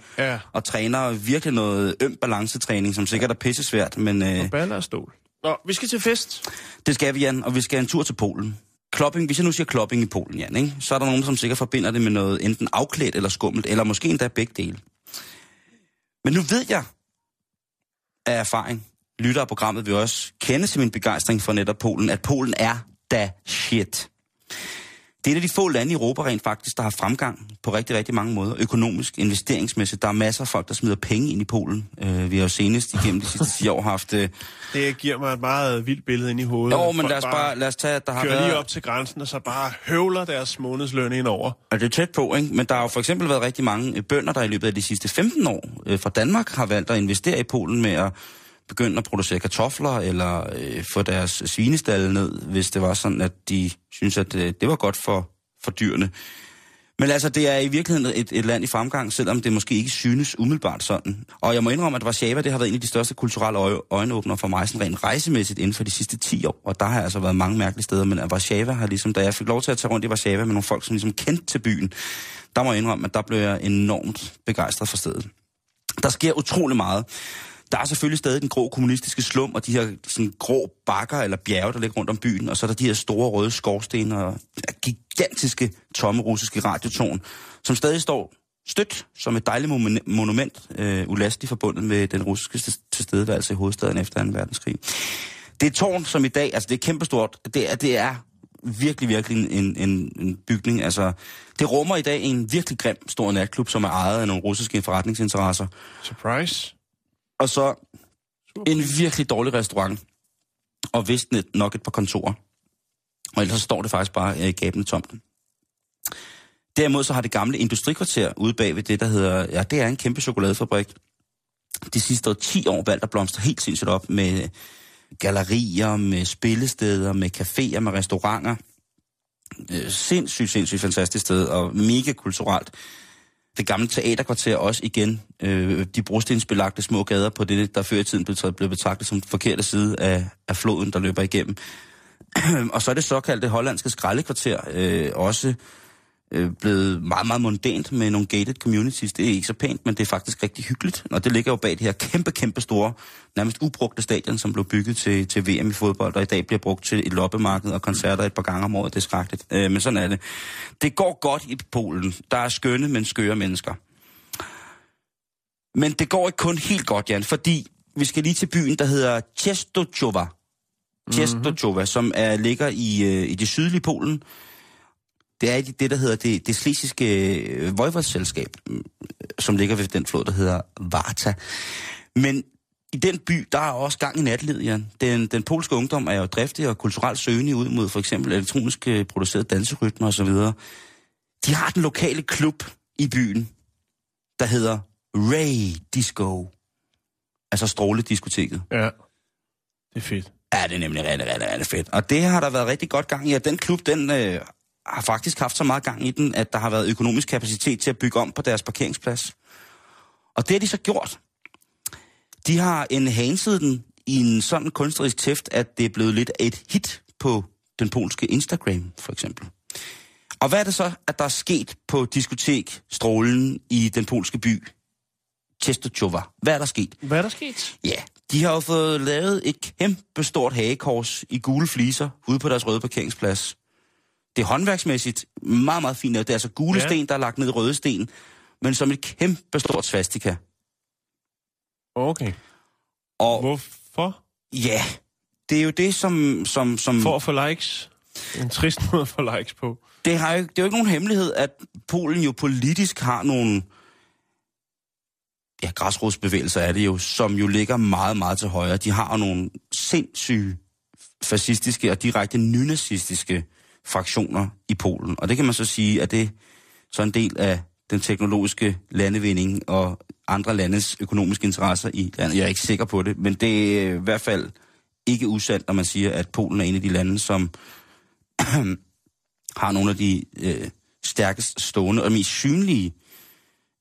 og træner virkelig noget balancetræning, som sikkert er pissesvært, men... Og baller og stål. Nå, vi skal til fest. Det skal vi, Jan, og vi skal en tur til Polen. Klopping, hvis jeg nu siger klopping i Polen, Jan, ikke? Så er der nogen, som sikkert forbinder det med noget enten afklædt eller skummelt, eller måske endda begge dele. Men nu ved jeg af erfaring, lytter af programmet vil også kende til min begejstring for netop Polen, at Polen er da shit. Det er et af de få lande i Europa rent faktisk, der har fremgang på rigtig, rigtig mange måder. Økonomisk, investeringsmæssigt. Der er masser af folk, der smider penge ind i Polen. Vi har jo senest igennem de sidste 10 år haft... Det giver mig et meget vildt billede ind i hovedet. Jo, men lad os tage, at der har været... Kører lige op til grænsen, og så bare høvler deres månedsløn ind over. Og det er tæt på, ikke? Men der har jo for eksempel været rigtig mange bønder, der i løbet af de sidste 15 år fra Danmark har valgt at investere i Polen med at begynde at producere kartofler, eller få deres svinestalde ned, hvis det var sådan, at de synes at det var godt for dyrene. Men altså, det er i virkeligheden et land i fremgang, selvom det måske ikke synes umiddelbart sådan. Og jeg må indrømme, at Warszawa, det har været en af de største kulturelle øjenåbnere for mig, sådan rent rejsemæssigt inden for de sidste 10 år. Og der har altså været mange mærkelige steder, men Warszawa har ligesom, da jeg fik lov til at tage rundt i Warszawa med nogle folk, som ligesom kendte til byen, der må jeg indrømme, at der blev jeg enormt begejstret for stedet. Der sker utrolig meget. Der er selvfølgelig stadig den grå kommunistiske slum, og de her sådan, grå bakker eller bjerge, der ligger rundt om byen. Og så er der de her store røde skorstene og gigantiske, tomme russiske radiotårn, som stadig står stødt som et dejligt monument, ulasteligt forbundet med den russiske tilstedeværelse i hovedstaden efter 2. verdenskrig. Det er et tårn, som i dag, altså det er kæmpestort, det er virkelig, virkelig en bygning. Altså, det rummer i dag en virkelig grim stor natklub, som er ejet af nogle russiske forretningsinteresser. Surprise! Og så en virkelig dårlig restaurant, og vist nok et par kontorer. Og ellers så står det faktisk bare gabende tomt. Derimod så har det gamle industrikvarter ude bag ved det, der hedder... Ja, det er en kæmpe chokoladefabrik. De sidste 10 år valgte at blomstre helt sindssygt op med gallerier, med spillesteder, med caféer, med restauranter. Sindssygt fantastisk sted, og mega kulturelt. Det gamle teaterkvarter også igen. De brostensbelagte små gader på det, der før i tiden blev betragtet som den forkerte side af floden, der løber igennem. Og så er det såkaldte hollandske skraldekvarter også blevet meget, meget mondænt med nogle gated communities. Det er ikke så pænt, men det er faktisk rigtig hyggeligt. Og det ligger jo bag det her kæmpe store, nærmest ubrugte stadion, som blev bygget til VM i fodbold, og i dag bliver brugt til et loppemarked og koncerter et par gange om året. Det er skrækkeligt. Men sådan er det. Det går godt i Polen. Der er skønne, men skøre mennesker. Men det går ikke kun helt godt, Jan, fordi vi skal lige til byen, der hedder Częstochowa. Częstochowa, som ligger i det sydlige Polen. Det er det, der hedder det slesiske voivodselskab, som ligger ved den flod, der hedder Warta. Men i den by, der er også gang i nattelivet, Jan. Den polske ungdom er jo driftig og kulturelt søgende ud mod for eksempel elektronisk produceret danserytmer osv. De har den lokale klub i byen, der hedder Ray Disco. Altså strålediskoteket. Ja, det er fedt. Ja, det er nemlig rigtig fedt. Og det har der været rigtig godt gang i, at den klub, den... har faktisk haft så meget gang i den, at der har været økonomisk kapacitet til at bygge om på deres parkeringsplads. Og det har de så gjort. De har enhanced den i en sådan kunstnerisk tæft, at det er blevet lidt et hit på den polske Instagram, for eksempel. Og hvad er det så, at der er sket på diskotek Strålen i den polske by Częstochowa? Hvad er der sket? Ja, de har jo fået lavet et kæmpe stort hagekors i gule fliser ude på deres røde parkeringsplads. Det er håndværksmæssigt meget, meget fint. Det er altså gule sten, der er lagt ned i røde sten, men som et kæmpe stort svastika. Okay. Og hvorfor? Ja, det er jo det, som... For at få likes. En trist måde at få likes på. Det er jo ikke nogen hemmelighed, at Polen jo politisk har nogle... Ja, græsrodsbevægelser er det jo, som jo ligger meget, meget til højre. De har nogle sindssyge fascistiske og direkte nynazistiske fraktioner i Polen. Og det kan man så sige, at det så en del af den teknologiske landevinding og andre landes økonomiske interesser i landet. Jeg er ikke sikker på det, men det er i hvert fald ikke usandt, når man siger, at Polen er en af de lande, som har nogle af de stærkest stående og mest synlige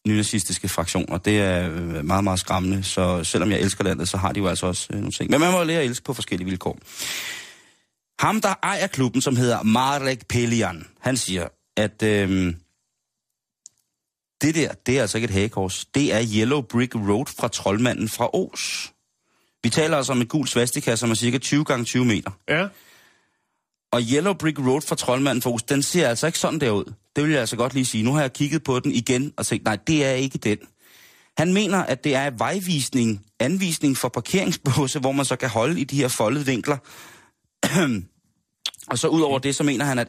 nynazistiske fraktioner. Det er meget, meget skræmmende, så selvom jeg elsker landet, så har de jo altså også nogle ting. Men man må lære at elske på forskellige vilkår. Ham, der ejer klubben, som hedder Marek Pelian, han siger, at det der, det er altså ikke et hagekors. Det er Yellow Brick Road fra Troldmanden fra Aarhus. Vi taler altså om et gul svastika, som er cirka 20 gange 20 meter. Ja. Og Yellow Brick Road fra Troldmanden fra Aarhus, den ser altså ikke sådan der ud. Det vil jeg altså godt lige sige. Nu har jeg kigget på den igen og tænkt, nej, det er ikke den. Han mener, at det er vejvisning, anvisning for parkeringsbåse, hvor man så kan holde i de her foldede vinkler. Og så ud over det, så mener han, at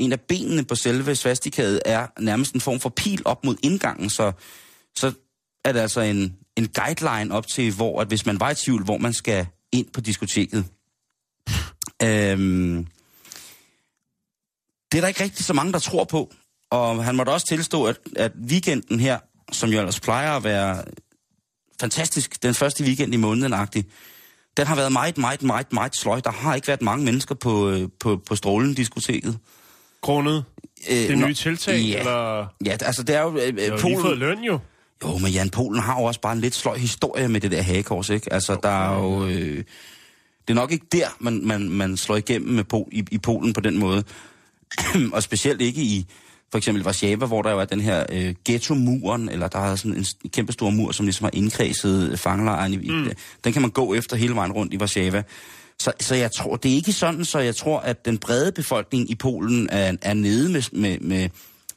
en af benene på selve svastikaet er nærmest en form for pil op mod indgangen, så er det altså en guideline op til, hvor at hvis man var i tvivl, hvor man skal ind på diskoteket. Det er der ikke rigtig så mange, der tror på, og han måtte også tilstå, at weekenden her, som jo ellers plejer at være fantastisk, den første weekend i måneden-agtig, den har været meget, meget, meget, meget sløj. Der har ikke været mange mennesker på Strålen-diskoteket. Grundet? Det nye tiltag? Ja, eller? Ja, altså det er jo... Polen har fået løn jo. Jo, men Jan, Polen har jo også bare en lidt sløj historie med det der hagekors, ikke? Altså der er jo... det er nok ikke der, man slår igennem med i Polen på den måde. Og specielt ikke i for eksempel Warszawa, hvor der jo er den her ghetto-muren, eller der er sådan en kæmpe stor mur, som ligesom har indkredset fangelejren. Den kan man gå efter hele vejen rundt i Warszawa. Så jeg tror, det er ikke sådan, så jeg tror, at den brede befolkning i Polen er nede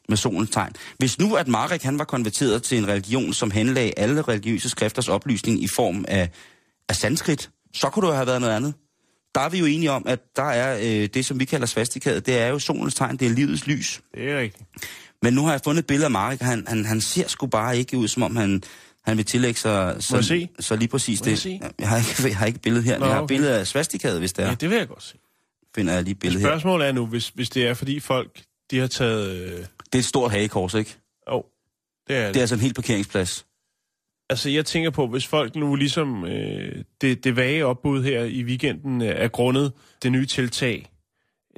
med solens tegn. Hvis nu, at Marek, han var konverteret til en religion, som henlagde alle religiøse skrifters oplysning i form af sanskrit, så kunne det have været noget andet. Der er vi jo enige om, at der er det, som vi kalder svastikaet, det er jo solens tegn, det er livets lys. Det er rigtigt. Men nu har jeg fundet et billede af Marek, han ser sgu bare ikke ud, som om han vil tillægge sig... Så lige præcis det. Jeg har ikke et billede her, men jeg har et billede af svastikaet, hvis det er. Ja, det vil jeg godt se. Finder jeg lige billede her. Spørgsmålet er nu, hvis det er, fordi folk, de har taget... Det er et stort hagekors, ikke? Jo, det er det. Det er altså en hel parkeringsplads. Altså, jeg tænker på, hvis folk nu ligesom det vage opbud her i weekenden er grundet det nye tiltag,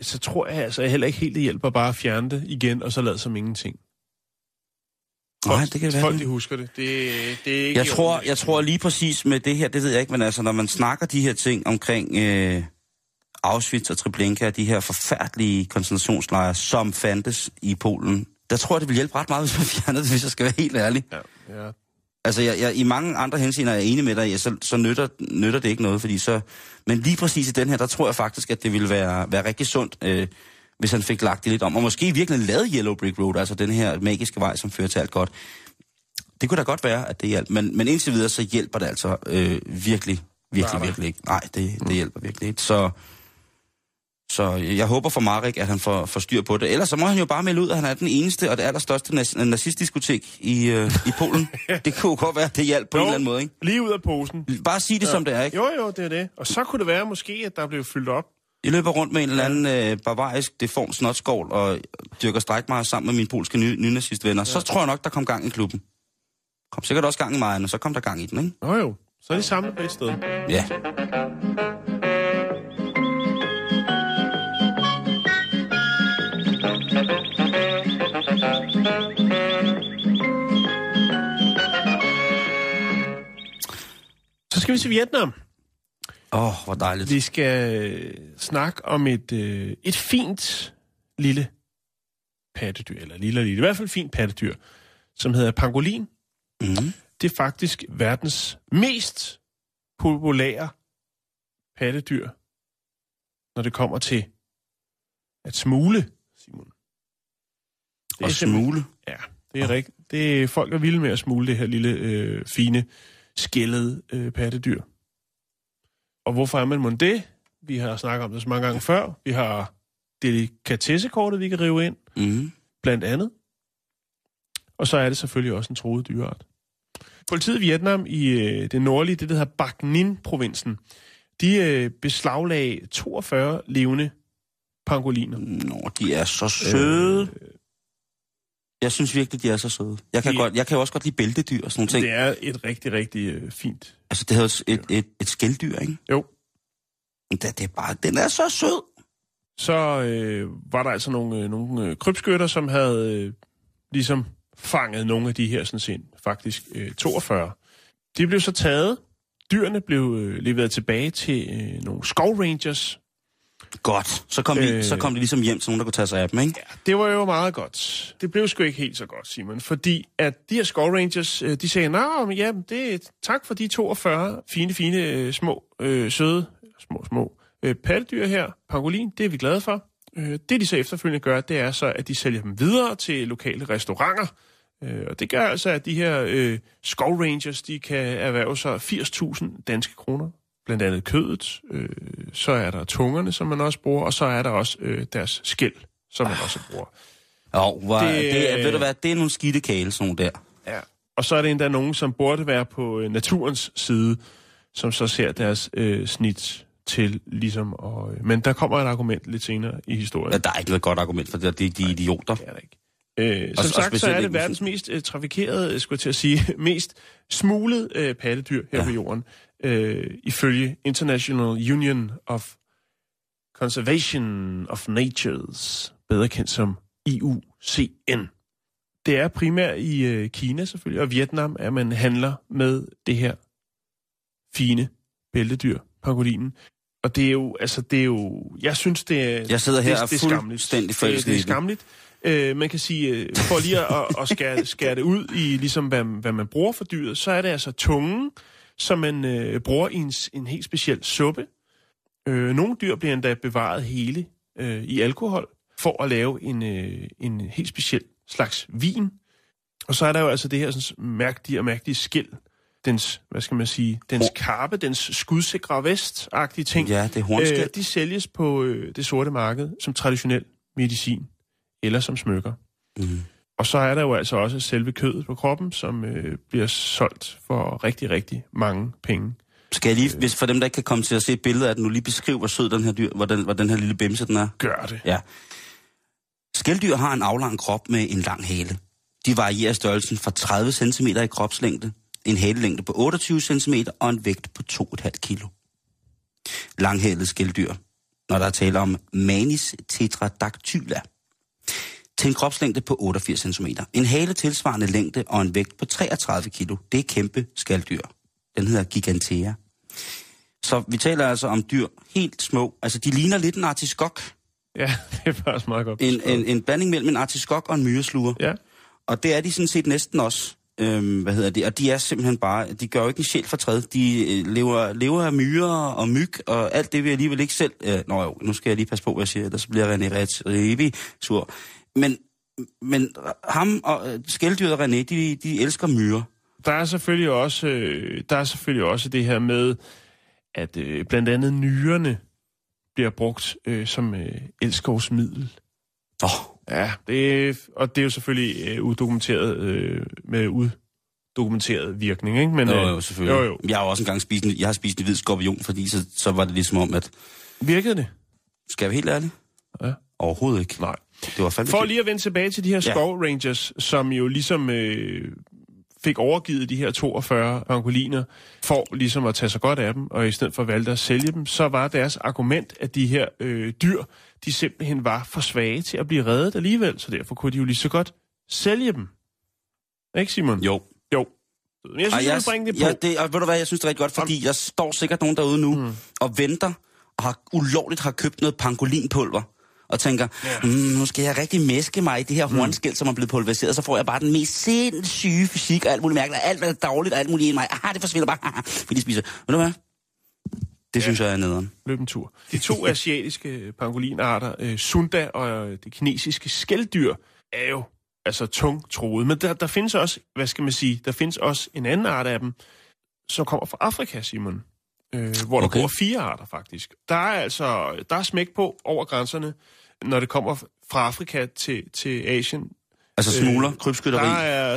så tror jeg altså heller ikke helt, det hjælper bare at fjerne det igen, og så lade som ingenting. Nej, det kan være. Folk, de husker det. Det er ikke jeg tror lige præcis med det her, det ved jeg ikke, men altså, når man snakker de her ting omkring Auschwitz og Treblinka, de her forfærdelige koncentrationslejre, som fandtes i Polen, der tror jeg, det vil hjælpe ret meget, hvis man fjerner det, hvis jeg skal være helt ærlig. Ja. Altså, jeg, i mange andre henseender er jeg enig med dig, så nytter det ikke noget, fordi så... Men lige præcis i den her, der tror jeg faktisk, at det ville være rigtig sundt, hvis han fik lagt det lidt om. Og måske virkelig lavet Yellow Brick Road, altså den her magiske vej, som fører til alt godt. Det kunne da godt være, at det hjælper. Men indtil videre, så hjælper det altså virkelig ikke. Nej, det hjælper virkelig ikke. Så jeg håber for Marek, at han får styr på det. Ellers så må han jo bare melde ud, at han er den eneste og det allerstørste nazistdiskotek i Polen. Det kunne godt være, at det hjalp på en eller anden måde, ikke? Lige ud af posen. Bare sig det, som det er, ikke? Jo, det er det. Og så kunne det være måske, at der blev fyldt op. Jeg løber rundt med en eller anden bavarisk deform snotskål og dyrker strækmager sammen med mine polske nynazistvenner. Ja. Så tror jeg nok, der kom gang i klubben. Kom sikkert også gang i mig, og så kom der gang i den, ikke? Jo. Så er de samlet på et sted. Ja. Så skal vi til Vietnam. Hvor dejligt. Vi skal snakke om et fint lille pattedyr, eller lille, i hvert fald fint pattedyr, som hedder pangolin. Mm. Det er faktisk verdens mest populære pattedyr, når det kommer til at smugle, Simon. Det er at smugle? Ja, det er rigtigt. Folk er vilde med at smugle det her lille, fine skældede pattedyr. Og hvorfor er man mon det? Vi har snakket om det så mange gange før. Vi har delikatessekortet, vi kan rive ind, blandt andet. Og så er det selvfølgelig også en truet dyreart. Politiet i Vietnam i det nordlige, det der hedder Bac Ninh-provinsen, de beslaglagde 42 levende pangoliner. Nå, de er så søde. Jeg synes virkelig, de er så søde. Jeg kan jo også godt lide bæltedyr og sådan nogle ting. Det er et rigtig, rigtig fint. Altså, det er et skældyr, ikke? Jo. Det er bare, den er så sød. Så var der altså nogle krybskytter, som havde ligesom fanget nogle af de her, sådan set, faktisk 42. De blev så taget. Dyrene blev leveret tilbage til nogle skovrangers. Godt. Så kom de ligesom hjem til nogen, der kunne tage sig af dem, ikke? Ja, det var jo meget godt. Det blev sgu ikke helt så godt, Simon, fordi at de her skovrangers, de sagde, nej, jamen, tak for de 42 fine, små, søde, små pattedyr her, pangolin, det er vi glade for. Det, de så efterfølgende gør, det er så, at de sælger dem videre til lokale restauranter. Og det gør altså, at de her skovrangers, de kan erhverve sig 80.000 danske kroner. Blandt andet kødet, så er der tungerne, som man også bruger, og så er der også deres skæld, som man også bruger. Det er nogle skidte kæle, sådan der. Ja, og så er det endda nogen, som burde være på naturens side, som så ser deres snit til ligesom og men der kommer et argument lidt senere i historien. Ja, der er ikke noget godt argument for det, de er idioter. Nej, det er det ikke. Som sagt, så er det verdens mest trafikerede, skulle jeg til at sige, mest smuglet pattedyr her på jorden, ifølge International Union of Conservation of Natures, bedre kendt som IUCN. Det er primært i Kina selvfølgelig, og Vietnam, at man handler med det her fine bæltedyr, pangolinen. Og det er jo, jeg synes, det er skamligt. Man kan sige, for lige at skære det ud i, ligesom, hvad man bruger for dyret, så er det altså tungen, som man bruger i en helt speciel suppe. Nogle dyr bliver endda bevaret hele i alkohol, for at lave en helt speciel slags vin. Og så er der jo altså det her sådan, mærkelige skæld. Dens, hvad skal man sige, dens karpe, dens skudsikre vest-agtige ting, ja, det er de sælges på det sorte marked som traditionel medicin eller som smykker. Mm. Og så er der jo altså også selve kødet på kroppen, som bliver solgt for rigtig, rigtig mange penge. Skal jeg lige, hvis for dem, der ikke kan komme til at se et billede af den, nu lige beskrive, hvor sød den her dyr, hvor den her lille bimse den er? Gør det. Ja. Skældyr har en aflang krop med en lang hale. De varierer størrelsen fra 30 cm i kropslængde, en halelængde på 28 cm og en vægt på 2,5 kilo. Langhælede skældyr, når der er tale om Manis tetradactyla, til en kropslængde på 88 cm. En hale tilsvarende længde og en vægt på 33 kilo. Det er kæmpe skældyr. Den hedder Gigantea. Så vi taler altså om dyr helt små. Altså, de ligner lidt en artiskok. Ja, det er bare meget godt. En blanding mellem en artiskok og en myresluger. Ja. Og det er de sådan set næsten også. Og de er simpelthen bare, de gør jo ikke en sjæl for træde. De lever af myrer og myg, og alt det vil jeg alligevel ikke selv. Nu skal jeg lige passe på, hvad jeg siger, ellers bliver René Rebi sur. Men ham og skældyret og René, de elsker myrer. Der er selvfølgelig også det her med, at blandt andet nyrerne bliver brugt som elskovsmiddel. Ja, det er jo selvfølgelig udokumenteret med udokumenteret virkning, ikke? Men jo, selvfølgelig. Jo. Jeg har også engang spist en hvid skorpion, fordi så var det ligesom om, at... Virkede det? Skal jeg være helt ærlig? Ja. Overhovedet ikke. Nej. Det var fandme... For lige at vende tilbage til de her skovrangers, som jo ligesom fik overgivet de her 42 pangoliner, for ligesom at tage sig godt af dem, og i stedet for valgte at sælge dem, så var deres argument, at de her dyr, de simpelthen var for svage til at blive reddet alligevel, så derfor kunne de jo lige så godt sælge dem. Ikke, Simon? Jo. Men jeg synes, du vil bringe det på. Ja, og ved du hvad, jeg synes det er rigtig godt, fordi jeg står sikkert nogen derude nu og venter, og ulovligt har købt noget pangolinpulver, og tænker, nu skal jeg rigtig mæske mig i det her hornskæld, som er blevet pulveriseret, så får jeg bare den mest sindssyge fysik og alt muligt mærkeligt, alt hvad der er dagligt og alt muligt i mig. Det forsvinder bare, fordi de spiser. Ved du hvad? Det synes jeg er nederen. Løb en tur. De to asiatiske pangolinarter, Sunda og det kinesiske skældyr, er jo altså tungtroede. Men der findes også en anden art af dem, som kommer fra Afrika, Simon. Hvor der bor 4 arter, faktisk. Der er smæk på over grænserne, når det kommer fra Afrika til Asien. Altså smugler, krybskytteri?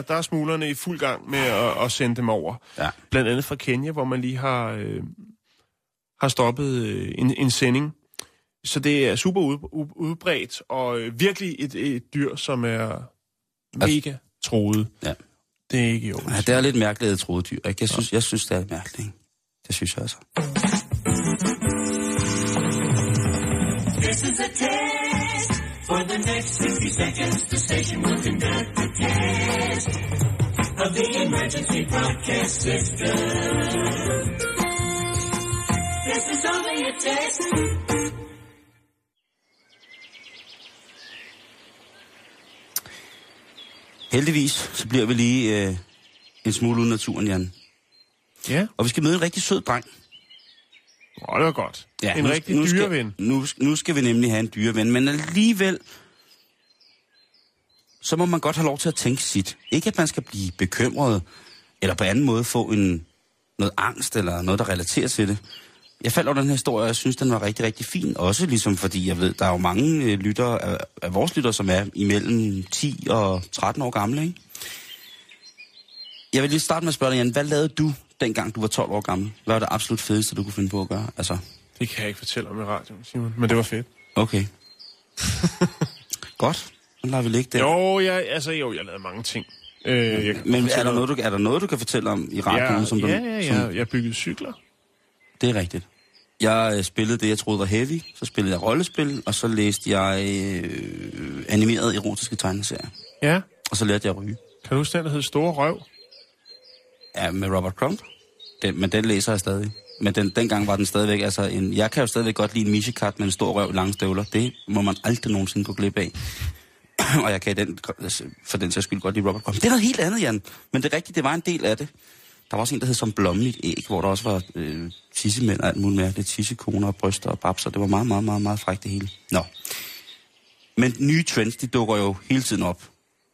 Der er smuglerne i fuld gang med at sende dem over. Ja. Blandt andet fra Kenya, hvor man lige har stoppet en sending. Så det er super udbredt, og virkelig et dyr, som er mega troet. Ja. Det er ikke jo. Ja, det er lidt mærkeligt at troede dyr, ikke? Jeg synes, det er mærkeligt. Det synes jeg altså. This is a test. For the next 60 seconds, the station will conduct the test of the emergency broadcast system. This is only a test. Heldigvis, så bliver vi lige en smule uden naturen, Jan. Ja. Og vi skal møde en rigtig sød dreng. Åh, det var godt. Ja, en rigtig dyreven. Nu skal vi nemlig have en dyreven, men alligevel, så må man godt have lov til at tænke sit. Ikke at man skal blive bekymret, eller på anden måde få noget angst, eller noget, der relaterer til det. Jeg faldt over den her historie, og jeg synes, den var rigtig, rigtig fin. Også ligesom fordi, jeg ved, der er jo mange lyttere af vores lyttere, som er imellem 10 og 13 år gamle, ikke? Jeg vil lige starte med at spørge dig, Jan, hvad lavede du, dengang du var 12 år gammel? Hvad var det absolut fedeste, du kunne finde på at gøre? Altså... Det kan jeg ikke fortælle om i radioen, Simon, men det var fedt. Okay. Godt. Så lader vi ligge der. Jeg lavede mange ting. Men er der noget, du kan fortælle om i radioen? Jeg byggede cykler. Det er rigtigt. Jeg spillede det, jeg troede var heavy. Så spillede jeg rollespil, og så læste jeg animerede erotiske tegneserier. Ja. Og så lærte jeg at ryge. Kan du huske den, der hed Store Røv? Ja, med Robert Crumb. Men den læser jeg stadig. Men dengang var den stadigvæk, altså jeg kan jo stadigvæk godt lide en michekat med en stor røv i lange støvler. Det må man aldrig nogensinde gå glip af. Og jeg kan for den sags skyld godt lide Robert Crumb. Det er noget helt andet, Jan. Men det er rigtigt, det var en del af det. Der var også en, der hed Som Blommeligt Æg, hvor der også var tissemænd og alt muligt mærkeligt. Tissekoner og bryster og babser. Det var meget, meget, meget, meget frækt det hele. Nå. Men nye trends, de dukker jo hele tiden op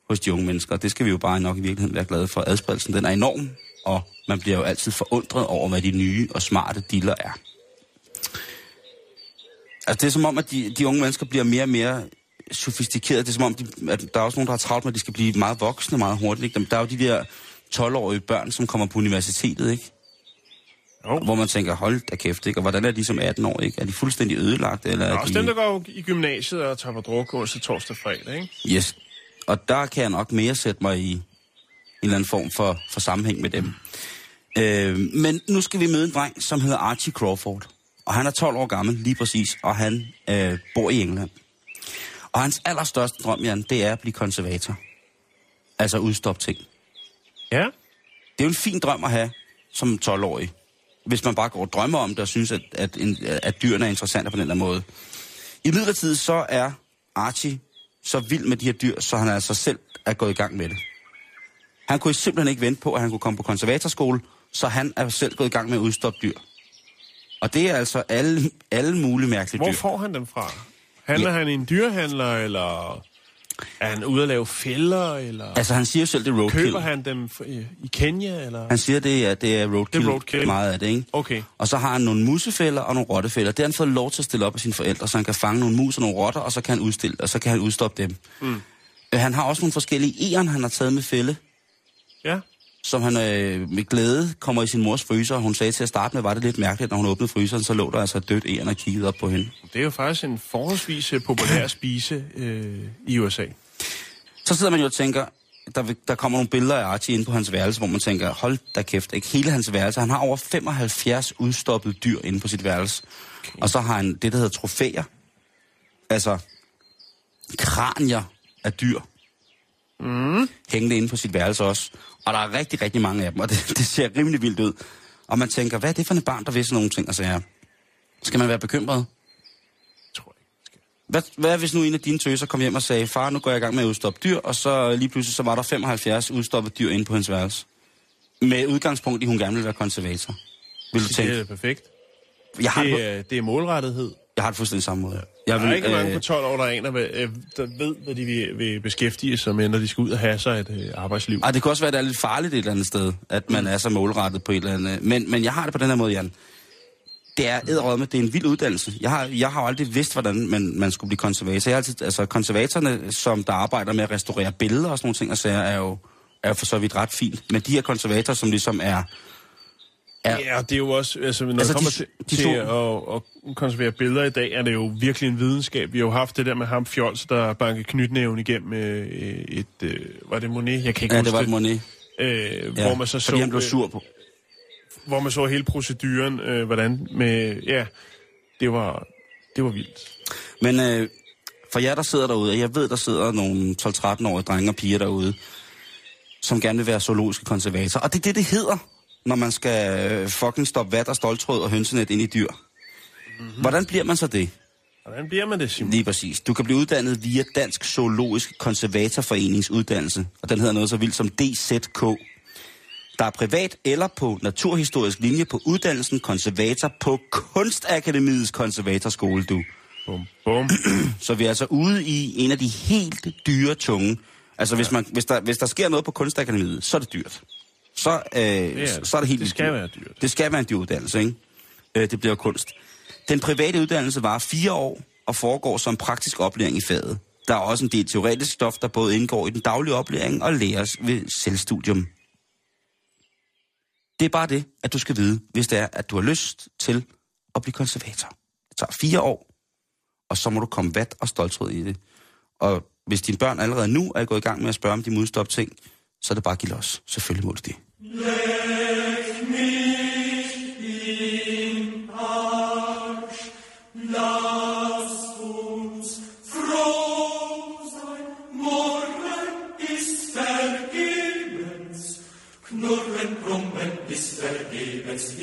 hos de unge mennesker. Det skal vi jo bare nok i virkeligheden være glade for. Adspredelsen, den er enorm, og man bliver jo altid forundret over, hvad de nye og smarte diller er. Altså, det er som om, at de unge mennesker bliver mere og mere sofistikerede. Det er som om, at der er også nogen, der har travlt med, at de skal blive meget voksne meget hurtigt. Ikke? Der er jo de der 12-årige børn, som kommer på universitetet, ikke? Jo. Hvor man tænker, hold da kæft, ikke? Og hvordan er de som 18 år, ikke? Er de fuldstændig ødelagt? Eller er også de... dem, der går i gymnasiet og tager på drukkurset torsdag fredag, ikke? Yes. Og der kan jeg nok mere sætte mig i en eller anden form for sammenhæng med dem. Men nu skal vi møde en dreng, som hedder Archie Crawford. Og han er 12 år gammel, lige præcis, og han bor i England. Og hans allerstørste drøm, Jan, det er at blive konservator. Altså udstoppe ting. Ja. Det er jo en fin drøm at have som 12-årig. Hvis man bare går og drømmer om det og synes, at dyrene er interessante på den eller anden måde. I midlertid så er Archie så vild med de her dyr, så han altså selv er gået i gang med det. Han kunne simpelthen ikke vente på, at han kunne komme på konservatorskole, så han er selv gået i gang med at udstoppe dyr. Og det er altså alle mulige mærkelige dyr. Hvor får han dem fra? Handler han i en dyrehandler, eller er han ude at lave fælder, eller... Altså, han siger jo selv, det er roadkill. Køber han dem i Kenya, eller... Han siger, det er roadkill. Det er roadkill. Meget af det, ikke? Okay. Og så har han nogle musefælder og nogle rottefælder. Det har han fået lov til at stille op af sine forældre, så han kan fange nogle mus og nogle rotter, og så kan han udstoppe dem. Mm. Han har også nogle forskellige egern, han har taget med fælde. Ja. Som han med glæde kommer i sin mors fryser, og hun sagde til at starte med, var det lidt mærkeligt, når hun åbnede fryseren, så lå der altså dødt egern og kiggede op på hende. Det er jo faktisk en forholdsvis populær spise i USA. Så sidder man jo og tænker, der kommer nogle billeder af Archie ind på hans værelse, hvor man tænker, hold da kæft, ikke hele hans værelse. Han har over 75 udstoppede dyr inde på sit værelse. Okay. Og så har han det, der hedder trofæer. Altså kranier af dyr. Mm. Hængende inde på sit værelse også. Og der er rigtig, rigtig mange af dem, og det ser rimelig vildt ud. Og man tænker, hvad er det for en barn, der vidste nogle ting? Og siger, skal man være bekymret? Tror jeg ikke. Hvad hvis nu en af dine tøser kom hjem og sagde, far, nu går jeg i gang med at udstoppe dyr, og så lige pludselig så var der 75 udstoppede dyr inde på hendes værelse? Med udgangspunkt i, hun gerne ville være konservator. Vil du tænke? Det er perfekt. Det er målrettighed. Jeg har det fuldstændig samme måde. Ja. Jeg vil, der er ikke mange på 12 år, der aner, der ved, hvad de vil beskæftige sig med, når de skal ud og have sig et arbejdsliv. Og det kan også være, at det er lidt farligt et eller andet sted, at man er så målrettet på et eller andet. Men jeg har det på den her måde, Jan. Det er edderødme, det er en vild uddannelse. Jeg har jo aldrig vidst, hvordan man skulle blive konservator. Konservatorerne, som der arbejder med at restaurere billeder og sådan nogle ting, og sager, er jo for så vidt ret fint. Men de her konservatorer, som ligesom er... Ja, det er jo også, når det kommer til at konservere billeder i dag, er det jo virkelig en videnskab. Vi har jo haft det der med ham fjols, der bankede knytnæven igennem var det Monet? Jeg kan ikke huske det. Ja, det var Monet. Hvor man så fordi han blev sur på. Hvor man så hele proceduren, hvordan med... Ja, det var vildt. Men for jer, der sidder derude, og jeg ved, der sidder nogle 12-13-årige drenge og piger derude, som gerne vil være zoologiske konservatorer. Og det er det hedder, når man skal fucking stoppe vat og stoltråd og hønsenet ind i dyr. Mm-hmm. Hvordan bliver man så det? Hvordan bliver man det, Simon? Lige præcis. Du kan blive uddannet via Dansk Zoologisk Konservatorforeningsuddannelse, og den hedder noget så vildt som DZK. Der er privat eller på naturhistorisk linje på uddannelsen konservator på Kunstakademiets konservatorskole, du. Bum, bum. Så vi er altså ude i en af de helt dyre tunge. Altså, hvis der sker noget på Kunstakademiet, så er det dyrt. Så er det helt dyrt. Det skal være dyrt. Det skal være en dyr uddannelse, ikke? Det bliver kunst. Den private uddannelse varer 4 år og foregår som praktisk oplæring i faget. Der er også en del teoretisk stof, der både indgår i den daglige oplæring og læres ved selvstudium. Det er bare det, at du skal vide, hvis det er, at du har lyst til at blive konservator. Det tager 4 år, og så må du komme vat og stoltråd i det. Og hvis dine børn allerede nu er gået i gang med at spørge om de modstop ting, så er det bare at give los. Selvfølgelig må du det.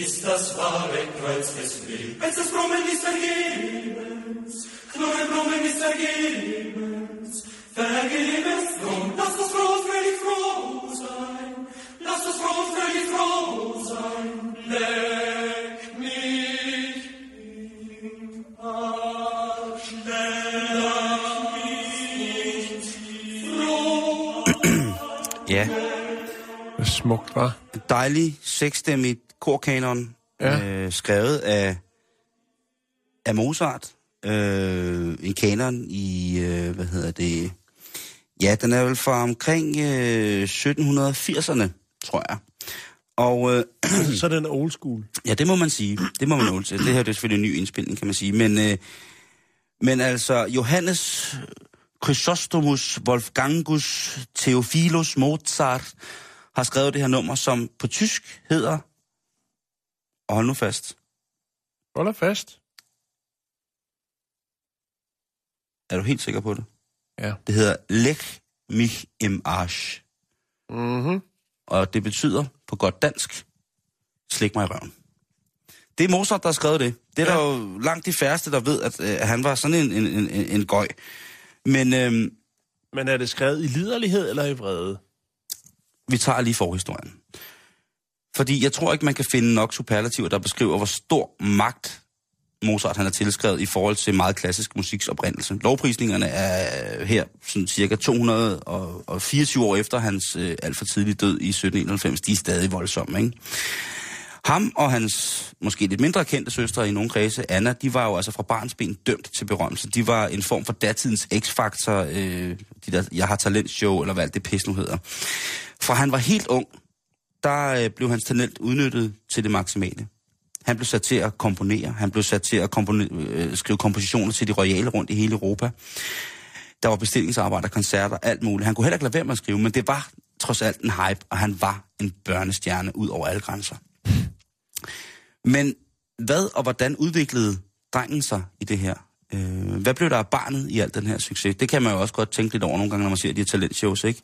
Ist das wahre Kreuz des Lebens, das Brummen ist vergebens, Knurren Brummen ist vergebens, vergebens drum. Lass uns froh und fröhlich froh sein, lass uns froh und fröhlich froh sein, leck mich im Arsch, leck mich im Arsch. Ja. Det er smukt, hva'? Dejlig, sekstemmig korkanon, skrevet af Mozart, en kanon i, ja, den er vel fra omkring 1780'erne, tror jeg. Og, så er den old school. Ja, det må man sige. Det må man old til. Det her er selvfølgelig en ny indspilning, kan man sige. Men altså, Johannes Chrysostomus Wolfgangus Theophilus Mozart har skrevet det her nummer, som på tysk hedder... Og hold nu fast. Hold nu fast. Er du helt sikker på det? Ja. Det hedder Leck mich im Arsch. Mhm. Og det betyder på godt dansk, slik mig i røven. Det er Mozart, der har skrevet det. Det er der jo langt de færreste, der ved, at han var sådan en gøj. Men er det skrevet i liderlighed eller i vrede? Vi tager lige forhistorien. Fordi jeg tror ikke, man kan finde nok superlativer, der beskriver, hvor stor magt Mozart han har tilskrevet i forhold til meget klassisk musiks oprindelse. Lovprisningerne er her sådan cirka 224 år efter hans alt for tidlige død i 1791. De er stadig voldsomme, ikke? Ham og hans måske lidt mindre kendte søstre i nogle kredse, Anna, de var jo altså fra barnsben dømt til berømmelse. De var en form for datidens X-faktor, de der Jeg har talentshow, eller hvad alt det pis nu hedder. For han var helt ung, der blev hans talent udnyttet til det maksimale. Han blev sat til at komponere. Han blev sat til at skrive kompositioner til de royale rundt i hele Europa. Der var bestillingsarbejder, koncerter, alt muligt. Han kunne heller ikke lade være med at skrive, men det var trods alt en hype, og han var en børnestjerne ud over alle grænser. Men hvad og hvordan udviklede drengen sig i det her? Hvad blev der af barnet i alt den her succes? Det kan man jo også godt tænke lidt over nogle gange, når man ser de her talentshows, ikke?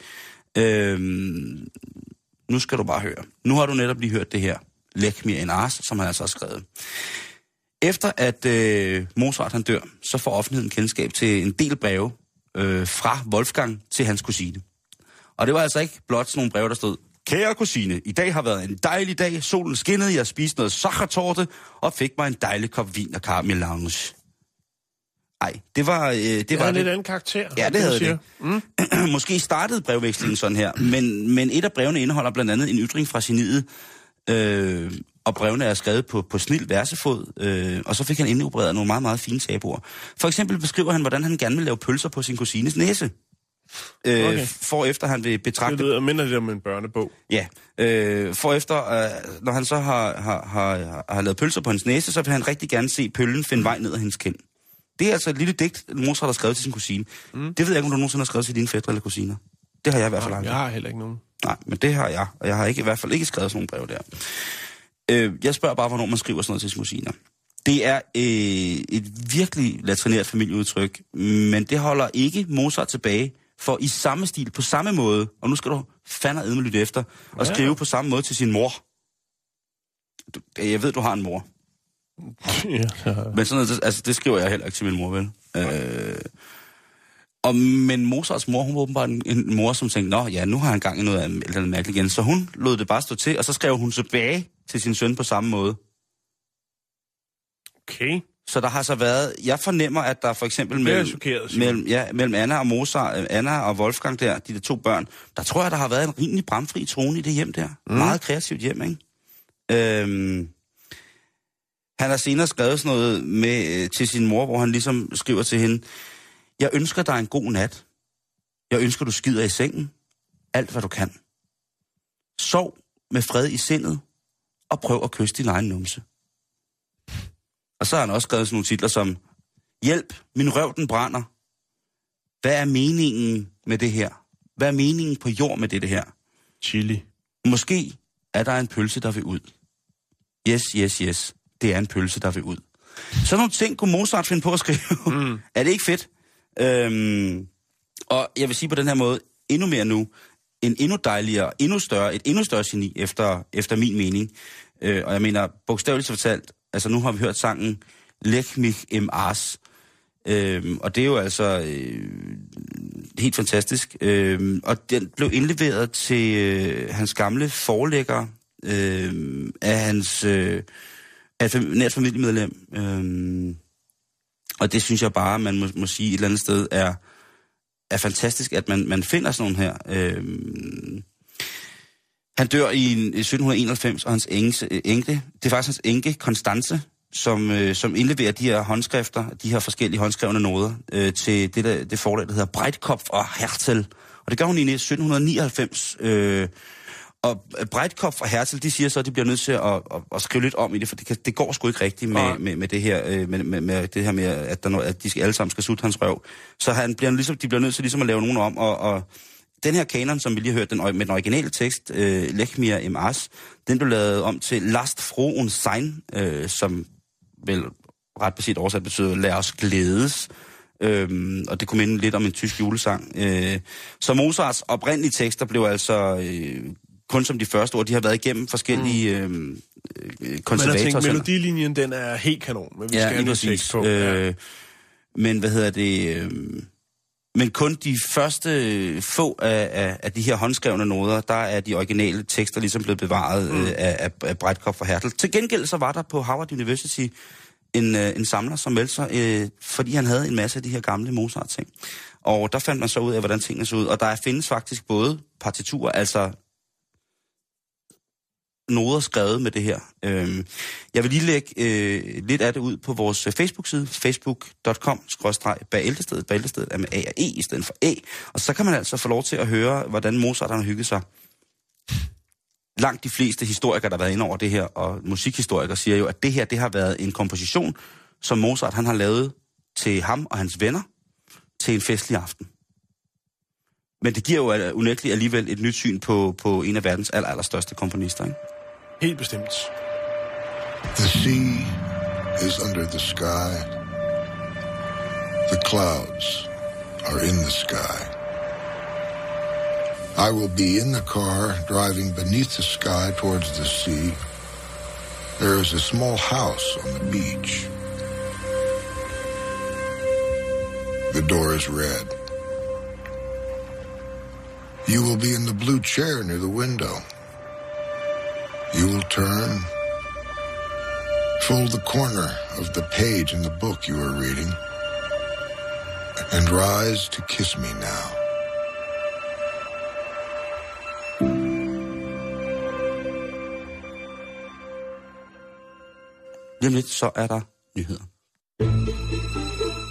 Nu skal du bare høre. Nu har du netop lige hørt det her. Leck mich im Arsch, som han altså har skrevet. Efter at Mozart han dør, så får offentligheden kendskab til en del breve fra Wolfgang til hans kusine. Og det var altså ikke blot sådan nogle breve, der stod: Kære kusine, i dag har været en dejlig dag. Solen skinnede, jeg spiste noget sukkertorte og fik mig en dejlig kop vin og karamel lounge. Nej, det var det. Det var en lidt anden karakter. Ja, det havde det. Mm. Måske startede brevvekslingen sådan her, men et af brevene indeholder blandt andet en ytring fra geniet, og brevene er skrevet på snild versefod, og så fik han indopereret nogle meget, meget fine tabuer. For eksempel beskriver han, hvordan han gerne vil lave pølser på sin kusines næse. Okay. For efter han vil betragte... Det lyder mindre lidt om en børnebog. Ja. For efter, når han så har lavet pølser på hans næse, så vil han rigtig gerne se pøllen finde vej ned ad hendes kind. Det er altså et lille digt, Mozart har skrevet til sin kusine. Mm. Det ved jeg ikke, om du nogensinde har skrevet til dine fætre eller kusiner. Det har jeg i hvert fald aldrig. Jeg har heller ikke nogen. Nej, men det har jeg, og jeg har ikke, i hvert fald ikke skrevet sådan nogle brev der. Jeg spørger bare, hvornår man skriver sådan noget til sine kusiner. Det er et virkelig latrineret familieudtryk, men det holder ikke Mozart tilbage, for i samme stil, på samme måde, og nu skal du fandme lytte efter, og skrive på samme måde til sin mor. Jeg ved, du har en mor. Ja. Men sådan noget, altså, det skriver jeg heller ikke til min mor, vel? Men Mozarts mor, hun var åbenbart en mor, som tænkte, nå ja, nu har han gang i noget eller mærkeligt igen. Så hun lod det bare stå til, og så skrev hun tilbage til sin søn på samme måde. Okay. Så der har så været... Jeg fornemmer, at der for eksempel mellem Anna og Mozart, Anna og Wolfgang der, de der to børn, der tror jeg, der har været en rimelig bramfri trone i det hjem der. Mm. Meget kreativt hjem, ikke? Han har senere skrevet sådan noget med, til sin mor, hvor han ligesom skriver til hende, jeg ønsker dig en god nat. Jeg ønsker, du skider i sengen. Alt, hvad du kan. Sov med fred i sindet, og prøv at kysse din egen numse. Og så har han også skrevet sådan nogle titler som, hjælp, min røv den brænder. Hvad er meningen med det her? Hvad er meningen på jord med det her? Chili. Måske er der en pølse, der vil ud. Yes, yes, yes. Det er en pølse, der vil ud. Sådan nogle ting kunne Mozart finde på at skrive. Mm. Er det ikke fedt? Og jeg vil sige på den her måde, endnu mere nu, en endnu dejligere, et endnu større geni, efter min mening. Og jeg mener, bogstaveligt fortalt, altså nu har vi hørt sangen Lech mich im Ars. Og det er jo altså helt fantastisk. Og den blev indleveret til hans gamle forlægger af hans... at nært familiemedlem, og det synes jeg bare, man må sige et eller andet sted, er fantastisk, at man finder sådan nogle her. Han dør i 1791, og hans enke, det er faktisk hans enke, Constance, som indleverer de her håndskrifter, de her forskellige håndskrevne noder, til det forlag, der hedder Breitkopf og Härtel. Og det gør hun i 1799, og Breitkopf og Härtel, de siger så, at de bliver nødt til at skrive lidt om i det, for det går sgu ikke rigtigt med det her, med det her med, at, at de alle sammen skal sutte hans røv. Så de bliver nødt til ligesom at lave nogen om, og den her kanon, som vi lige hørte med den originale tekst, Lech mich im Ars, den blev lavet om til Last frohen sein, som vel ret beset oversat betyder, lad os glædes. Og det kunne minde lidt om en tysk julesang. Så Mozarts oprindelige tekster blev altså... kun som de første ord, de har været igennem forskellige konservatorer. Men jeg tænker, melodilinjen, den er helt kanon, men vi skal have noget tekst på. Men hvad hedder det... men kun de første få af de her håndskrevne noder, der er de originale tekster ligesom blevet bevaret af Breitkopf og Härtel. Til gengæld så var der på Harvard University en samler, som meldte sig, fordi han havde en masse af de her gamle Mozart-ting. Og der fandt man så ud af, hvordan tingene så ud. Og der findes faktisk både partiturer, altså... noder skrevet med det her. Jeg vil lige lægge lidt af det ud på vores Facebook-side, facebook.com/bæltestedet. Bæltestedet er med A og E i stedet for A. Og så kan man altså få lov til at høre, hvordan Mozart har hygget sig. Langt de fleste historikere, der har været inde over det her, og musikhistorikere, siger jo, at det her, det har været en komposition, som Mozart han har lavet til ham og hans venner til en festlig aften. Men det giver jo unægteligt alligevel et nyt syn på en af verdens allerstørste komponister, ikke? Helt bestemt. The sea is under the sky. The clouds are in the sky. I will be in the car driving beneath the sky towards the sea. There is a small house on the beach. The door is red. You will be in the blue chair near the window. You will turn, fold the corner of the page in the book you are reading, and rise to kiss me now. Lige om lidt, så er der nyheder.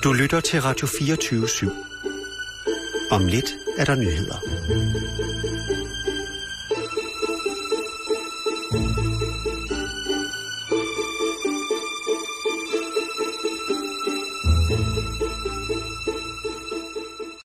Du lytter til Radio 24/7. Om lidt er der nyheder.